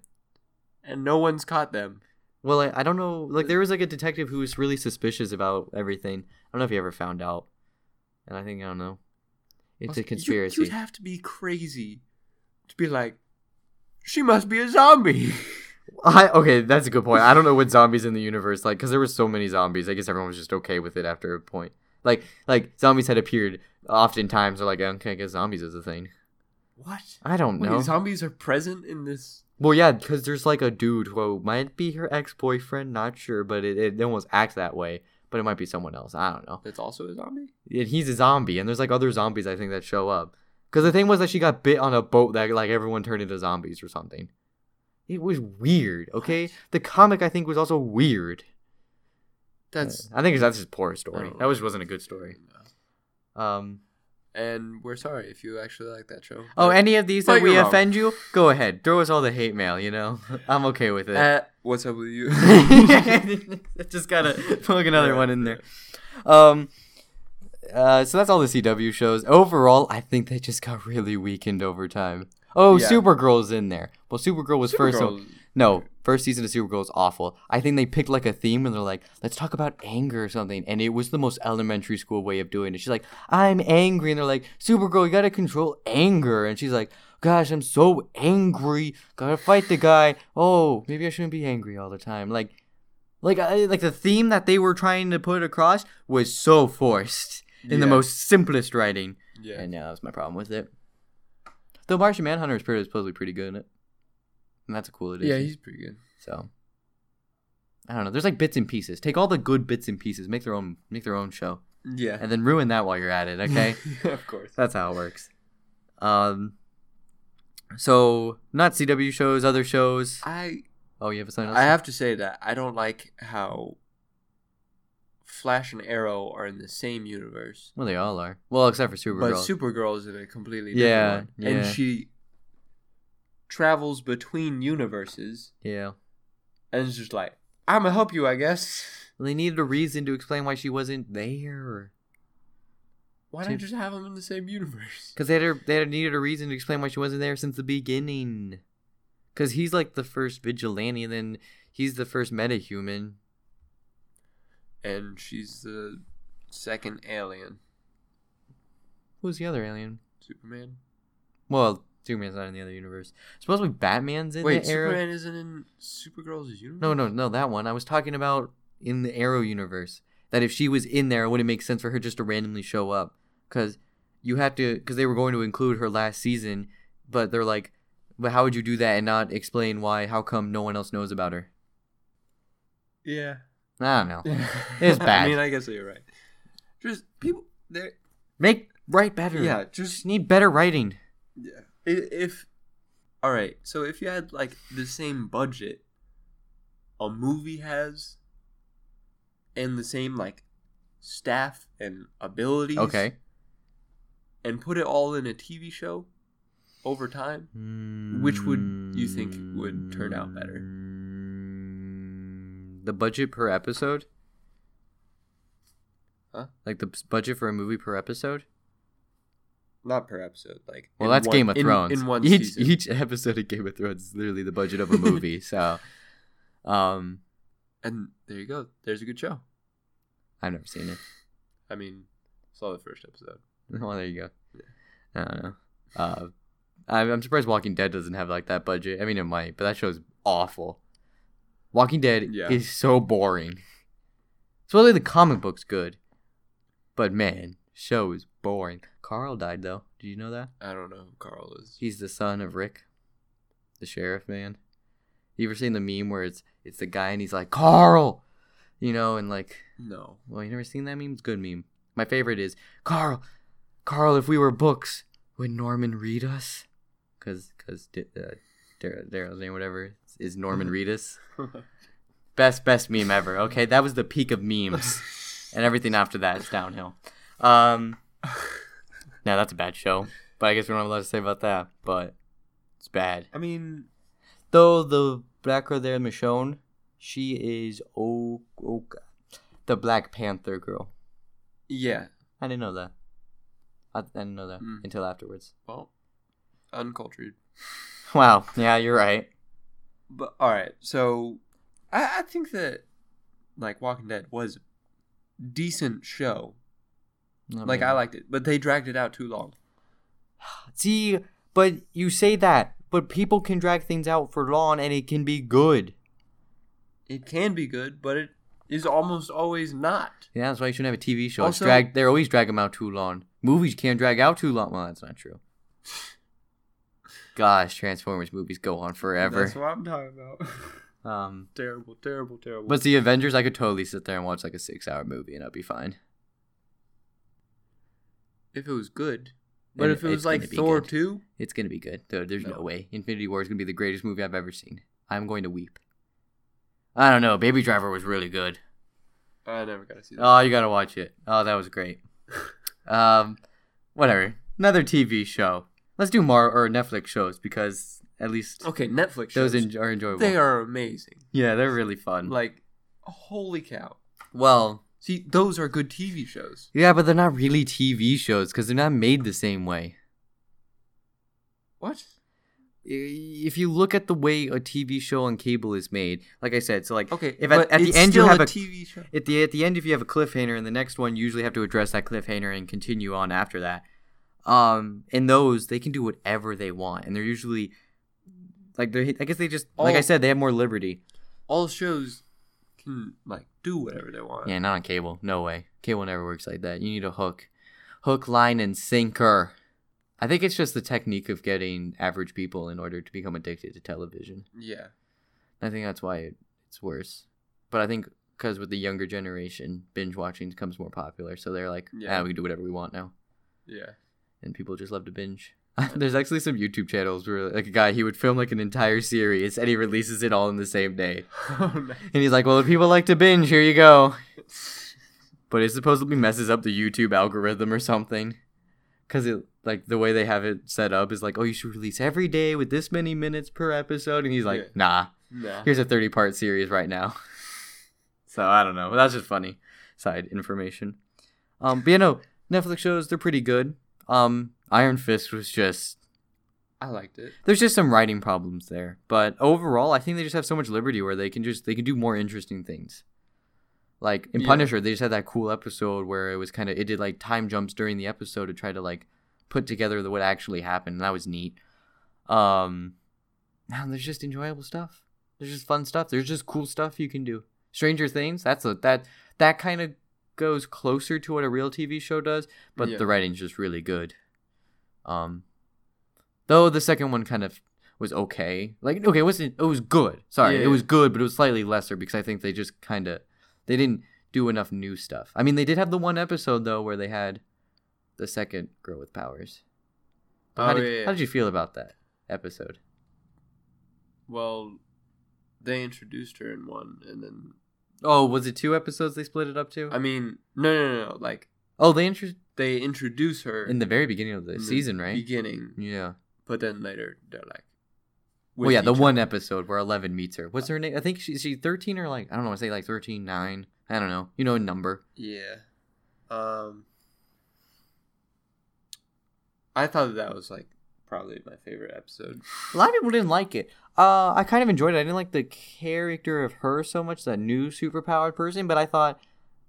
And no one's caught them. Well, I, I don't know. Like, there was, like, a detective who was really suspicious about everything. I don't know if he ever found out. And I think, I don't know. It's also, a conspiracy. You, you'd have to be crazy to be like, she must be a zombie. I, okay, that's a good point. I don't know what zombies in the universe, like, because there were so many zombies. I guess everyone was just okay with it after a point. Like, like zombies had appeared oftentimes. They're like, okay, I guess zombies is a thing. What? I don't know. Wait, zombies are present in this? Well, yeah, because there's like a dude who might be her ex-boyfriend. Not sure, but it, it almost acts that way. But it might be someone else. I don't know. It's also a zombie? Yeah, he's a zombie, and there's like other zombies, I think, that show up. Because the thing was that she got bit on a boat that like everyone turned into zombies or something. It was weird, okay? What? The comic, I think, was also weird. That's... I think that's just poor story. That was, wasn't a good story. No. Um, and we're sorry if you actually like that show. Oh, but, any of these that we wrong. offend you, go ahead. Throw us all the hate mail, you know? I'm okay with it. Uh, what's up with you? Just gotta plug another yeah. one in there. Um... Uh, so that's all the C W shows. Overall, I think they just got really weakened over time. Oh, yeah. Supergirl's in there. Well, Supergirl was Supergirl. first. So, no, first season of Supergirl was awful. I think they picked like a theme and they're like, let's talk about anger or something. And it was the most elementary school way of doing it. She's like, I'm angry. And they're like, Supergirl, you got to control anger. And she's like, gosh, I'm so angry. Got to fight the guy. Oh, maybe I shouldn't be angry all the time. Like, like, I, like the theme that they were trying to put across was so forced in yeah. the most simplest writing. Yeah. And yeah, that was my problem with it. Though Martian Manhunter is supposedly pretty good in it. And that's a cool addition. Yeah, he's pretty good. So, I don't know. There's like bits and pieces. Take all the good bits and pieces. Make their own Make their own show. Yeah. And then ruin that while you're at it, okay? Of course. That's how it works. Um. So, not C W shows, other shows. I. Oh, you have something else? I have to say that I don't like how Flash and Arrow are in the same universe. Well, they all are. Well, except for Supergirl. But Supergirl is in a completely different yeah, one. Yeah. And she travels between universes. Yeah. And it's just like, I'm going to help you, I guess. Well, they needed a reason to explain why she wasn't there. Why didn't you just have them in the same universe? Because they, they had needed a reason to explain why she wasn't there since the beginning. Because he's like the first vigilante, and then he's the first metahuman. And she's the second alien. Who's the other alien? Superman. Well, Superman's not in the other universe. Supposedly Batman's in Wait, the Arrow. Wait, Superman isn't in Supergirl's universe? No, no, no, that one. I was talking about in the Arrow universe. That if she was in there, it wouldn't make sense for her just to randomly show up. Because you have to, because they were going to include her last season, but they're like, but how would you do that and not explain why, how come no one else knows about her? Yeah. I don't know. It's bad. I mean, I guess you're right. Just people, they make write better. Yeah, just, just need better writing. Yeah. If, if all right, so if you had like the same budget a movie has, and the same like staff and abilities, okay, and put it all in a T V show over time, mm-hmm. which would you think would turn out better? The budget per episode? Huh? Like the budget for a movie per episode? Not per episode. Like well, that's one, Game of Thrones. In, in one each, season. Each episode of Game of Thrones is literally the budget of a movie. so, um, and there you go. There's a good show. I've never seen it. I mean, saw the first episode. Well, there you go. Yeah. I don't know. Uh, I'm surprised Walking Dead doesn't have like that budget. I mean, it might, but that show's awful. Walking Dead yeah. is so boring. So the comic book's good, but man, show is boring. Carl died though. Did you know that? I don't know who Carl is. He's the son of Rick, the sheriff man. You ever seen the meme where it's it's the guy and he's like Carl, you know, and like no. Well, you never seen that meme? It's a good meme. My favorite is Carl. Carl, if we were books, would Norman read us? Cause cause uh, Daryl's name, whatever. Is Norman Reedus. best best meme ever. Okay, that was the peak of memes, and everything after that is downhill. Um, now that's a bad show, but I guess we don't have a lot to say about that. But it's bad. I mean, though the black girl there, Michonne, she is oh, oh the Black Panther girl. Yeah, I didn't know that. I, I didn't know that mm. until afterwards. Well, uncultured. Wow. Yeah, you're right. But all right, so I, I think that like Walking Dead was a decent show. I like mean, I liked it, but they dragged it out too long. See, but you say that, But people can drag things out for long, and it can be good. It can be good, but it is almost always not. Yeah, that's why you shouldn't have a T V show. Also, it's drag- they always drag them out too long. Movies can't drag out too long. Well, that's not true. Gosh, Transformers movies go on forever. That's what I'm talking about. Um, terrible, terrible, terrible. But the Avengers, I could totally sit there and watch like a six-hour movie, and I'd be fine. If it was good. But and if it was like Thor good. two? It's going to be good. There, there's no. no way. Infinity War is going to be the greatest movie I've ever seen. I'm going to weep. I don't know. Baby Driver was really good. I never got to see that. Oh, you got to watch it. Oh, that was great. um, Whatever. Another T V show. Let's do more or Netflix shows because at least... Okay, Netflix shows. Those en- are enjoyable. They are amazing. Yeah, they're really fun. Like, holy cow. Well... See, those are good T V shows. Yeah, but they're not really T V shows because they're not made the same way. What? If you look at the way a T V show on cable is made, like I said, so like okay, if at, at the end you have a, a T V show. At the at the end if you have a cliffhanger, and the next one you usually have to address that cliffhanger and continue on after that. Um, in those they can do whatever they want, and they're usually like they I guess they just all, like I said they have more liberty. All shows can like. Do whatever they want. Yeah, not on cable. No way. Cable never works like that. You need a hook. Hook, line, and sinker. I think it's just the technique of getting average people in order to become addicted to television. Yeah. I think that's why it, it's worse. But I think because with the younger generation, binge watching becomes more popular. So they're like, yeah, ah, we can do whatever we want now. Yeah. And people just love to binge. There's actually some YouTube channels where like a guy, he would film like an entire series and he releases it all in the same day. Oh, nice. And he's like, well, if people like to binge, here you go. But it supposedly messes up the YouTube algorithm or something. Because it like the way they have it set up is like, oh, you should release every day with this many minutes per episode. And he's like, yeah. nah, nah, here's a thirty-part series right now. So I don't know. But that's just funny side information. Um, but you know, Netflix shows, they're pretty good. Um... Iron Fist was just... I liked it. There's just some writing problems there. But overall, I think they just have so much liberty where they can just... They can do more interesting things. Like, in yeah. Punisher, they just had that cool episode where it was kind of... It did, like, time jumps during the episode to try to, like, put together the, what actually happened. And that was neat. Um, man, there's just enjoyable stuff. There's just fun stuff. There's just cool stuff you can do. Stranger Things, that's a... That, that kind of goes closer to what a real T V show does. But yeah. the writing's just really good. Um, though the second one kind of was okay. Like, okay, it wasn't, it was good. Sorry, yeah, it was good, but it was slightly lesser because I think they just kind of, they didn't do enough new stuff. I mean, they did have the one episode, though, where they had the second girl with powers. Oh, how did, yeah, yeah. How did you feel about that episode? Well, they introduced her in one, and then... Oh, was it two episodes they split it up to? I mean, no, no, no, no, like... Oh, they introduced... They introduce her... In the very beginning of the, the season, right? Beginning. Yeah. But then later, they're like... Well, yeah, the other. one episode where Eleven meets her. What's her name? I think she's she thirteen or like... I don't know, I say like thirteen, nine. I don't know. You know, a number. Yeah. Um. I thought that was like probably my favorite episode. A lot of people didn't like it. Uh, I kind of enjoyed it. I didn't like the character of her so much, that new superpowered person. But I thought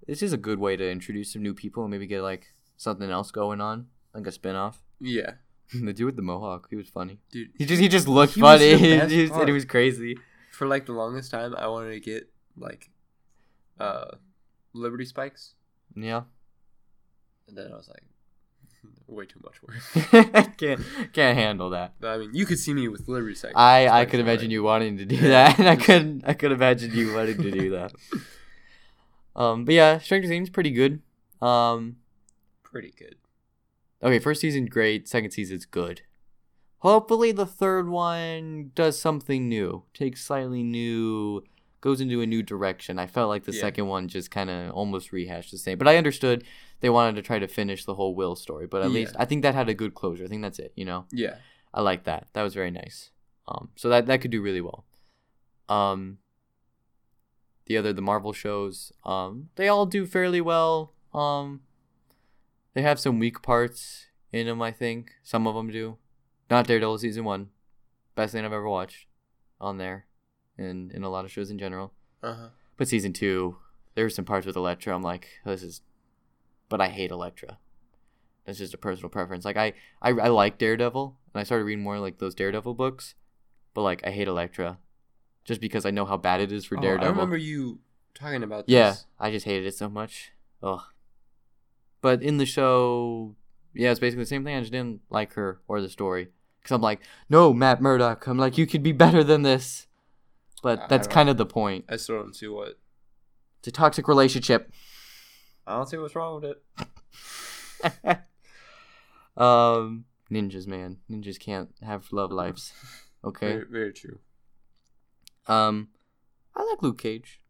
this is a good way to introduce some new people and maybe get like... something else going on, like a spinoff. Yeah, the dude with the mohawk, he was funny. Dude, he just he just looked he funny. And he was, was crazy. For like the longest time, I wanted to get like, uh, Liberty Spikes. Yeah. And then I was like, way too much work. I can't can't handle that. But, I mean, you could see me with Liberty Spikes. I I could imagine right. you wanting to do that, and I couldn't. I could imagine you wanting to do that. Um, but yeah, Stranger Things pretty good. Um. Pretty good. Okay, first season great, second season's good. Hopefully the third one does something new, takes slightly new, goes into a new direction. I felt like the yeah. second one just kind of almost rehashed the same, but I understood they wanted to try to finish the whole Will story, but at yeah. least I think that had a good closure. I think that's it, you know? Yeah. I like that. That was very nice. Um, so that, that could do really well. Um, the other, the Marvel shows, um, they all do fairly well. Um, They have some weak parts in them, I think. Some of them do. Not Daredevil season one. Best thing I've ever watched on there and in a lot of shows in general. Uh-huh. But season two, there were some parts with Elektra. I'm like, this is... But I hate Elektra. It's just a personal preference. Like I, I, I like Daredevil, and I started reading more like those Daredevil books, but like I hate Elektra, just because I know how bad it is for oh, Daredevil. I remember you talking about this. Yeah, I just hated it so much. Ugh. But in the show, yeah, it's basically the same thing. I just didn't like her or the story, because I'm like, no, Matt Murdock. I'm like, you could be better than this. But that's kind of the point. I still don't see what. It's a toxic relationship. I don't see what's wrong with it. um, ninjas, man, ninjas can't have love lives. Okay, very, very true. Um, I like Luke Cage.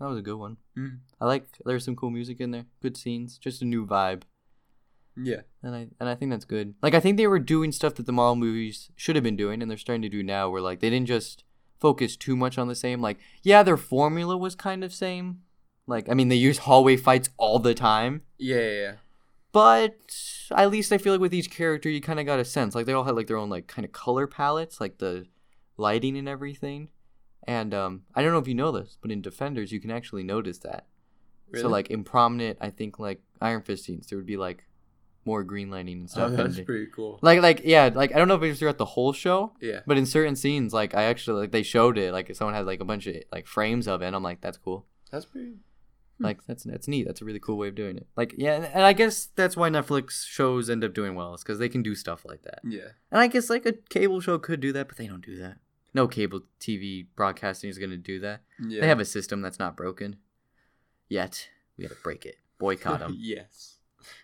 That was a good one. Mm. I like there's some cool music in there, good scenes, just a new vibe. Yeah, and I and I think that's good. Like I think they were doing stuff that the Marvel movies should have been doing, and they're starting to do now. Where like they didn't just focus too much on the same. Like yeah, their formula was kind of same. Like I mean, they use hallway fights all the time. Yeah, yeah, yeah. But at least I feel like with each character, you kind of got a sense. Like they all had like their own like kind of color palettes, like the lighting and everything. And um, I don't know if you know this, but in Defenders, you can actually notice that. Really? So like in prominent, I think like Iron Fist scenes, there would be like more green lighting and stuff. Oh, that's and, pretty cool. Like like yeah, like I don't know if it was throughout the whole show. Yeah. But in certain scenes, like I actually like they showed it. Like someone had like a bunch of like frames of it. And I'm like, that's cool. That's pretty. Like that's that's neat. That's a really cool way of doing it. Like yeah, and, and I guess that's why Netflix shows end up doing well, is because they can do stuff like that. Yeah. And I guess like a cable show could do that, but they don't do that. No cable T V broadcasting is gonna do that. Yeah. They have a system that's not broken yet. We gotta break it. Boycott them. Yes.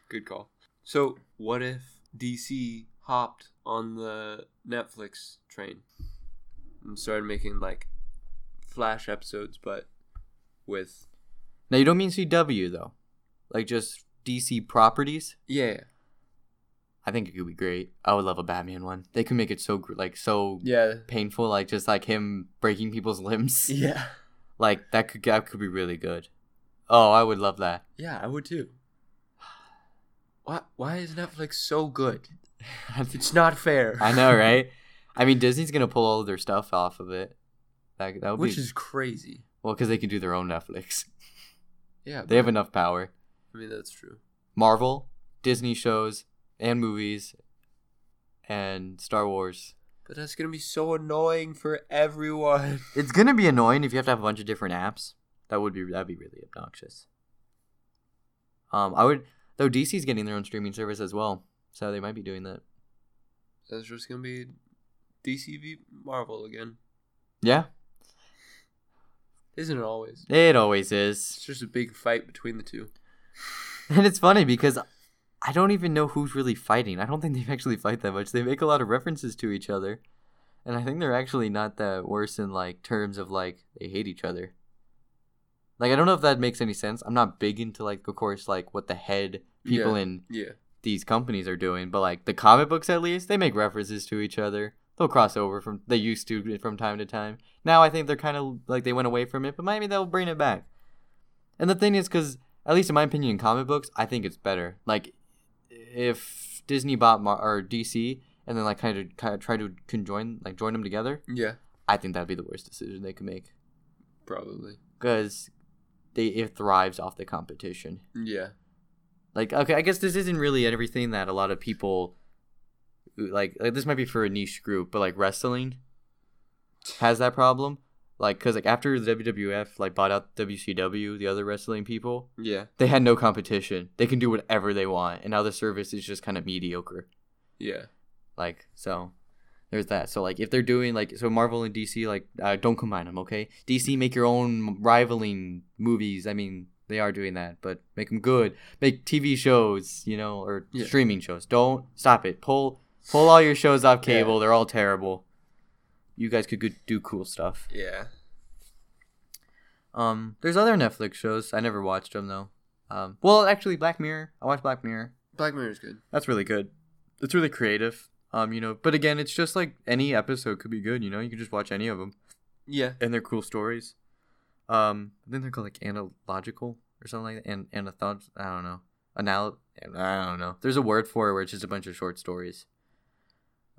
Good call. So what if D C hopped on the Netflix train and started making like Flash episodes, but with Now, you don't mean C W, though. Like, just D C properties? Yeah. I think it could be great. I would love a Batman one. They could make it so, like, so yeah. painful. Like, just, like, him breaking people's limbs. Yeah. Like, that could that could be really good. Oh, I would love that. Yeah, I would, too. Why, why is Netflix so good? It's not fair. I know, right? I mean, Disney's going to pull all of their stuff off of it. That, that would Which be, is crazy. Well, because they can do their own Netflix. Yeah, they have enough power. I mean, that's true. Marvel, Disney shows, and movies, and Star Wars. But that's going to be so annoying for everyone. It's going to be annoying if you have to have a bunch of different apps. That would be that'd be really obnoxious. Um, I would though D C's getting their own streaming service as well, so they might be doing that. So it's just going to be D C v Marvel again. Yeah. Isn't it always? It always is. It's just a big fight between the two. And it's funny because I don't even know who's really fighting. I don't think they actually fight that much. They make a lot of references to each other. And I think they're actually not that worse in like terms of like they hate each other. Like I don't know if that makes any sense. I'm not big into like of course like what the head people yeah. in yeah. these companies are doing, but like the comic books at least, they make references to each other. They'll cross over from they used to from time to time. Now I think they're kind of like they went away from it, but maybe they'll bring it back. And the thing is, because at least in my opinion, in comic books, I think it's better. Like if Disney bought Mar- or D C and then like kind of, kind of try to conjoin like join them together. Yeah, I think that'd be the worst decision they could make. Probably because they it thrives off the competition. Yeah. Like okay, I guess this isn't really everything that a lot of people. Like, like this might be for a niche group, but like wrestling has that problem, like because like after the W W F like bought out W C W, the other wrestling people, yeah, they had no competition. They can do whatever they want, and now the service is just kind of mediocre. Yeah, like so, there's that. So like if they're doing like so Marvel and D C like uh, don't combine them, okay? D C make your own rivaling movies. I mean they are doing that, but make them good. Make T V shows, you know, or yeah. streaming shows. Don't stop it. Pull. Pull all your shows off cable. Yeah. They're all terrible. You guys could good, do cool stuff. Yeah. Um, there's other Netflix shows. I never watched them, though. Um, well, actually, Black Mirror. I watched Black Mirror. Black Mirror is good. That's really good. It's really creative. Um, you know, but again, it's just like any episode could be good, you know? You can just watch any of them. Yeah. And they're cool stories. Um, I think they're called, like, analogical or something like that. And anathon... I don't know. Anal... I don't know. There's a word for it where it's just a bunch of short stories.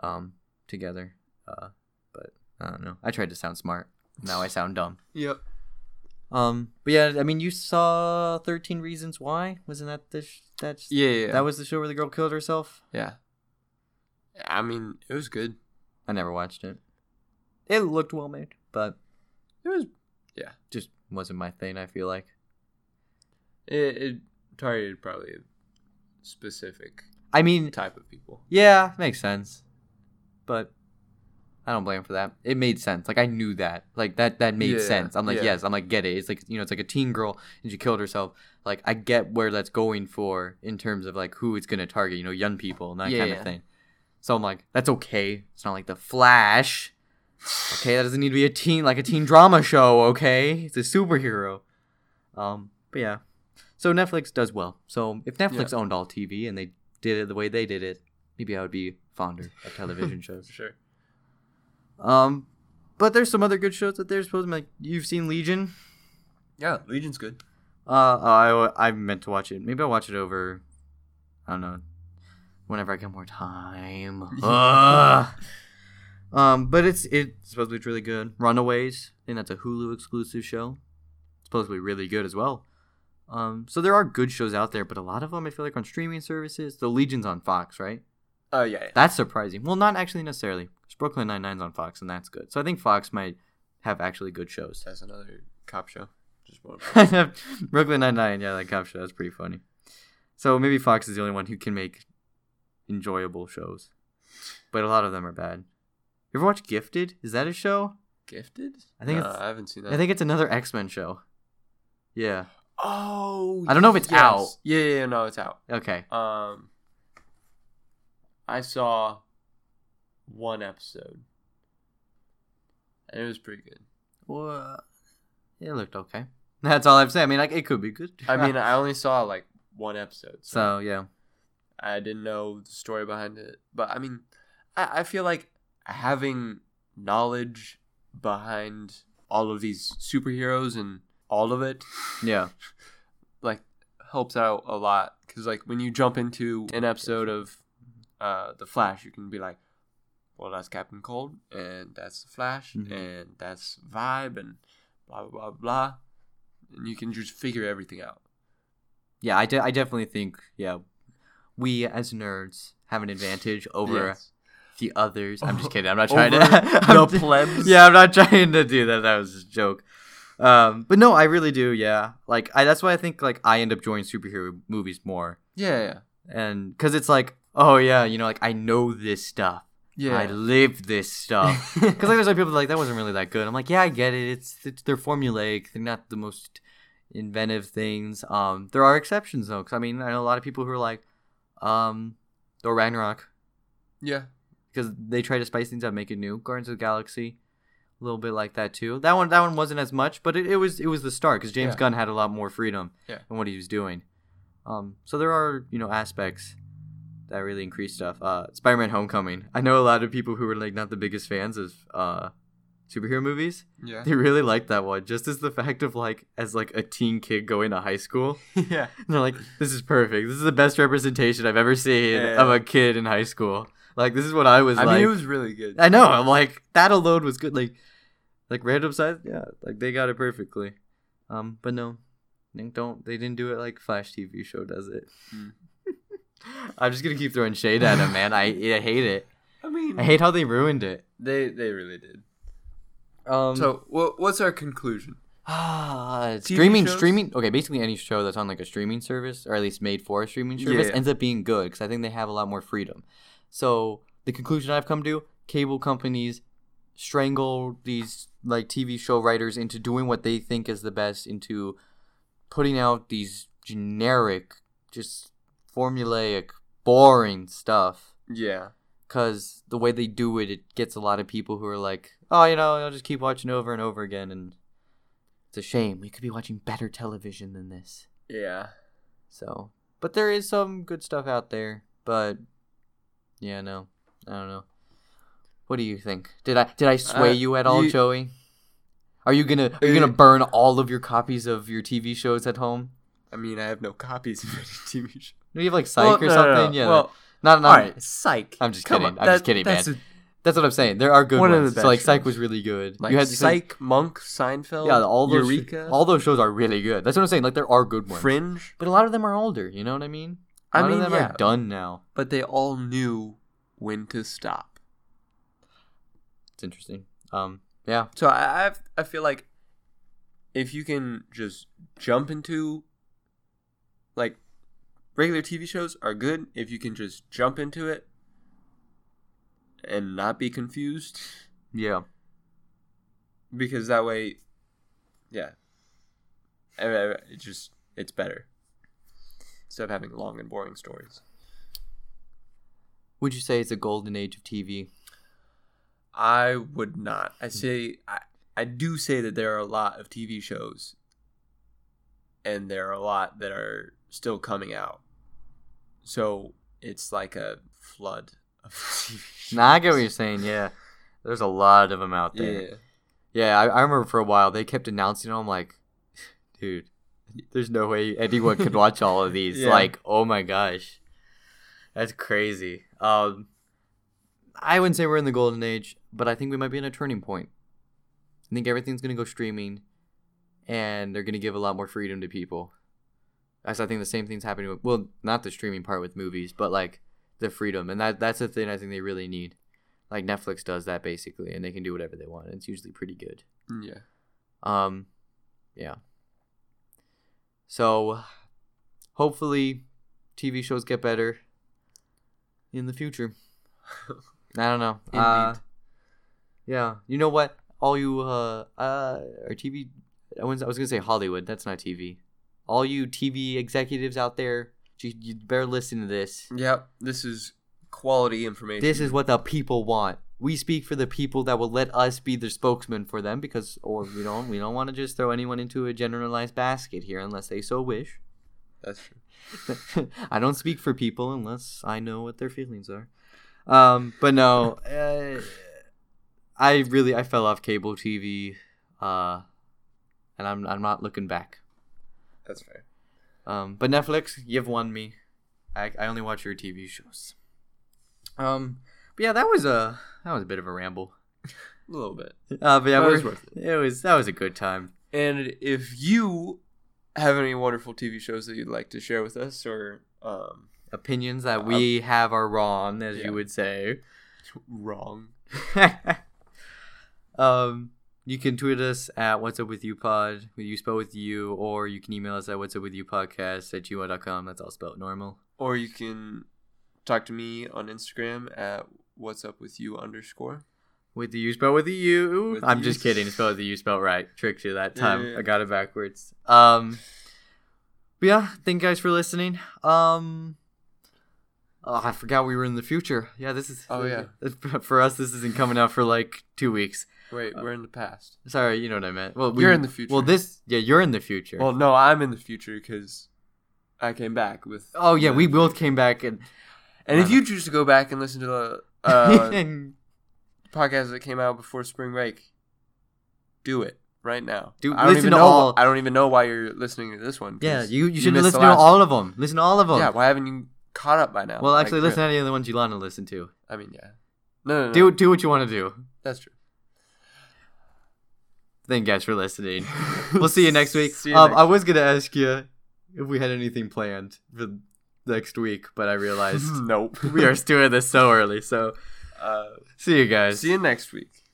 Um, together, uh, but I don't know. I tried to sound smart. Now I sound dumb. Yep. Um, but yeah, I mean, you saw thirteen Reasons Why? Wasn't that the sh- that sh- yeah, yeah, yeah. That was the show where the girl killed herself? Yeah. I mean, it was good. I never watched it. It looked well made, but it was yeah, just wasn't my thing, I feel like. It, it targeted probably a specific I mean type of people. Yeah, makes sense. But I don't blame him for that. It made sense. Like, I knew that. Like, that that made yeah, sense. I'm like, yeah. yes. I'm like, get it. It's like, you know, it's like a teen girl and she killed herself. Like, I get where that's going for in terms of, like, who it's going to target, you know, young people and that yeah, kind yeah. of thing. So I'm like, that's okay. It's not like The Flash. Okay, that doesn't need to be a teen, like a teen drama show, okay? It's a superhero. Um, but yeah. So Netflix does well. So if Netflix yeah. owned all T V and they did it the way they did it, maybe I would be fonder of television shows. Sure. Um, but there's some other good shows that they're supposed to make. You've seen Legion? Yeah, Legion's good. Uh, I, I meant to watch it. Maybe I'll watch it over, I don't know, whenever I get more time. uh. Um, but it's it's supposed to be really good. Runaways, I think that's a Hulu exclusive show. It's supposed to be really good as well. Um, so there are good shows out there, but a lot of them I feel like on streaming services. The Legion's on Fox, right? Oh, uh, yeah, yeah. That's surprising. Well, not actually necessarily. Brooklyn Nine-Nine's on Fox, and that's good. So I think Fox might have actually good shows. That's another cop show. Just Brooklyn Nine-Nine, yeah, that cop show. That's pretty funny. So maybe Fox is the only one who can make enjoyable shows. But a lot of them are bad. You ever watch Gifted? Is that a show? Gifted? I think no, it's, I haven't seen that. I think it's another X-Men show. Yeah. Oh, I don't know if it's yes. out. Yeah, yeah, yeah, no, it's out. Okay. Um, I saw... one episode, and it was pretty good. Well, it looked okay. That's all I've said. I mean, like, it could be good. I mean, I only saw like one episode, so, so yeah, I didn't know the story behind it. But I mean, I, I feel like having knowledge behind all of these superheroes and all of it, yeah, like helps out a lot, because like when you jump into an episode of uh, The Flash, you can be like, well, that's Captain Cold, and that's The Flash, mm-hmm. and that's Vibe, and blah, blah, blah, blah. And you can just figure everything out. Yeah, I, de- I definitely think, yeah, we as nerds have an advantage over yes. the others. I'm just kidding. I'm not trying over to... the d- plebs? Yeah, I'm not trying to do that. That was just a joke. Um, but no, I really do, yeah. Like, I, that's why I think, like, I end up enjoying superhero movies more. Yeah, yeah. And, because it's like, oh, yeah, you know, like, I know this stuff. Yeah, I lived this stuff. Because like there's like people like that wasn't really that good. I'm like, yeah, I get it. It's, it's they're formulaic. They're not the most inventive things. Um, there are exceptions though. Because I mean, I know a lot of people who are like, um, Thor: Ragnarok. Yeah, because they try to spice things up, make it new. Guardians of the Galaxy, a little bit like that too. That one, that one wasn't as much, but it, it was it was the start because James yeah. Gunn had a lot more freedom yeah. in what he was doing. Um, so there are you know aspects. That really increased stuff. Uh, Spider-Man: Homecoming. I know a lot of people who were like not the biggest fans of uh, superhero movies. Yeah, they really liked that one. Just as the fact of like as like a teen kid going to high school. Yeah, and they're like, this is perfect. This is the best representation I've ever seen yeah. of a kid in high school. Like this is what I was. I like. mean, it was really good. I know. I'm like that alone was good. Like, like random size. Yeah, like they got it perfectly. Um, but no, don't they didn't do it like Flash T V show does it. Mm. I'm just gonna keep throwing shade at him, man. I I hate it. I mean, I hate how they ruined it. They they really did. Um. So what what's our conclusion? Ah, streaming shows? streaming. Okay, basically any show that's on like a streaming service, or at least made for a streaming service, yeah, yeah. ends up being good because I think they have a lot more freedom. So the conclusion I've come to: cable companies strangle these like T V show writers into doing what they think is the best, into putting out these generic just. formulaic, boring stuff. Yeah. Because the way they do it, it gets a lot of people who are like, oh, you know, I'll just keep watching over and over again. And it's a shame. We could be watching better television than this. Yeah. So, but there is some good stuff out there. But, yeah, no. I don't know. What do you think? Did I did I sway uh, you at all, you... Joey? Are you going to are you gonna burn all of your copies of your T V shows at home? I mean, I have no copies of any T V shows. You have like Psych well, or no, something? No, no. Yeah. Well, not, not all right. Psych. I'm just Come kidding. On. I'm that, just kidding, that's man. A, That's what I'm saying. There are good One ones. Of the so like Psych shows. was really good. Like you had Psych, say, Monk, Seinfeld, yeah, all those Eureka. Sh- all those shows are really good. That's what I'm saying. Like there are good ones. Fringe, but a lot of them are older. You know what I mean? A lot I mean, of them yeah, are done now. But they all knew when to stop. It's interesting. Um, yeah. So I I've, I feel like if you can just jump into, like, regular T V shows are good if you can just jump into it. And not be confused. Yeah. Because that way, yeah. It just, it's better. Instead of having long and boring stories. Would you say it's a golden age of T V? I would not. I say, I, I do say that there are a lot of T V shows. And there are a lot that are still coming out. So it's like a flood. Nah, I get what you're saying. Yeah, there's a lot of them out there. Yeah, yeah. I, I remember for a while they kept announcing them. I'm like, dude, there's no way anyone could watch all of these. Yeah. Like, oh my gosh, that's crazy. Um, I wouldn't say we're in the golden age, but I think we might be in a turning point. I think everything's gonna go streaming, and they're gonna give a lot more freedom to people. As I think the same thing's happening with, well, not the streaming part with movies, but like. The freedom, and that that's the thing I think they really need. Like Netflix does that basically, and they can do whatever they want. It's usually pretty good. Yeah. Um, yeah. So, hopefully, T V shows get better in the future. I don't know. Indeed. Uh, yeah. You know what? All you uh uh or T V, I was I was gonna say Hollywood. That's not T V. All you T V executives out there. You better listen to this. Yep, this is quality information. This is what the people want. We speak for the people that will let us be the spokesman for them because, or we don't, we don't want to just throw anyone into a generalized basket here unless they so wish. That's true. I don't speak for people unless I know what their feelings are. Um, but no, uh, I really I fell off cable T V, uh, and I'm I'm not looking back. That's fair. Um, but Netflix, you've won me. I, I only watch your T V shows. Um, but yeah, that was a that was a bit of a ramble, a little bit. Uh, but yeah, but it was worth it. It was that was a good time. And if you have any wonderful T V shows that you'd like to share with us, or um, opinions that we um, have are wrong, as yeah. you would say, wrong. um. You can tweet us at What's Up With You Pod, with you spelled with you, or you can email us at What's Up With You Podcast at gmail dot com. That's all spelled normal. Or you can talk to me on Instagram at What's Up With You underscore. With the U spelled with the U. With I'm the just U. kidding. Spelled with the U spelled right. Tricked you that time. Yeah, yeah, yeah. I got it backwards. Um, but yeah, thank you guys for listening. Um, oh, I forgot we were in the future. Yeah, this is. Oh, yeah. For us, this isn't coming out for like two weeks. Wait, we're in the past. Uh, sorry, you know what I meant. Well, we, you're in the future. Well, this, yeah, you're in the future. Well, no, I'm in the future because I came back with. Oh yeah, the, we both came back and. And if know. you choose to go back and listen to the uh, podcast that came out before spring break, do it right now. Do I don't listen even to know, all. I don't even know why you're listening to this one. Yeah, you you should you listen to all one. of them. Listen to all of them. Yeah, why haven't you caught up by now? Well, actually, like, listen to any of the ones you want to listen to. I mean, yeah. No, no, no. Do do what you want to do. That's true. Thank you guys for listening. We'll see you next week. You um, next I was going to ask you if we had anything planned for next week, but I realized nope. We are doing this so early. So uh, see you guys. See you next week.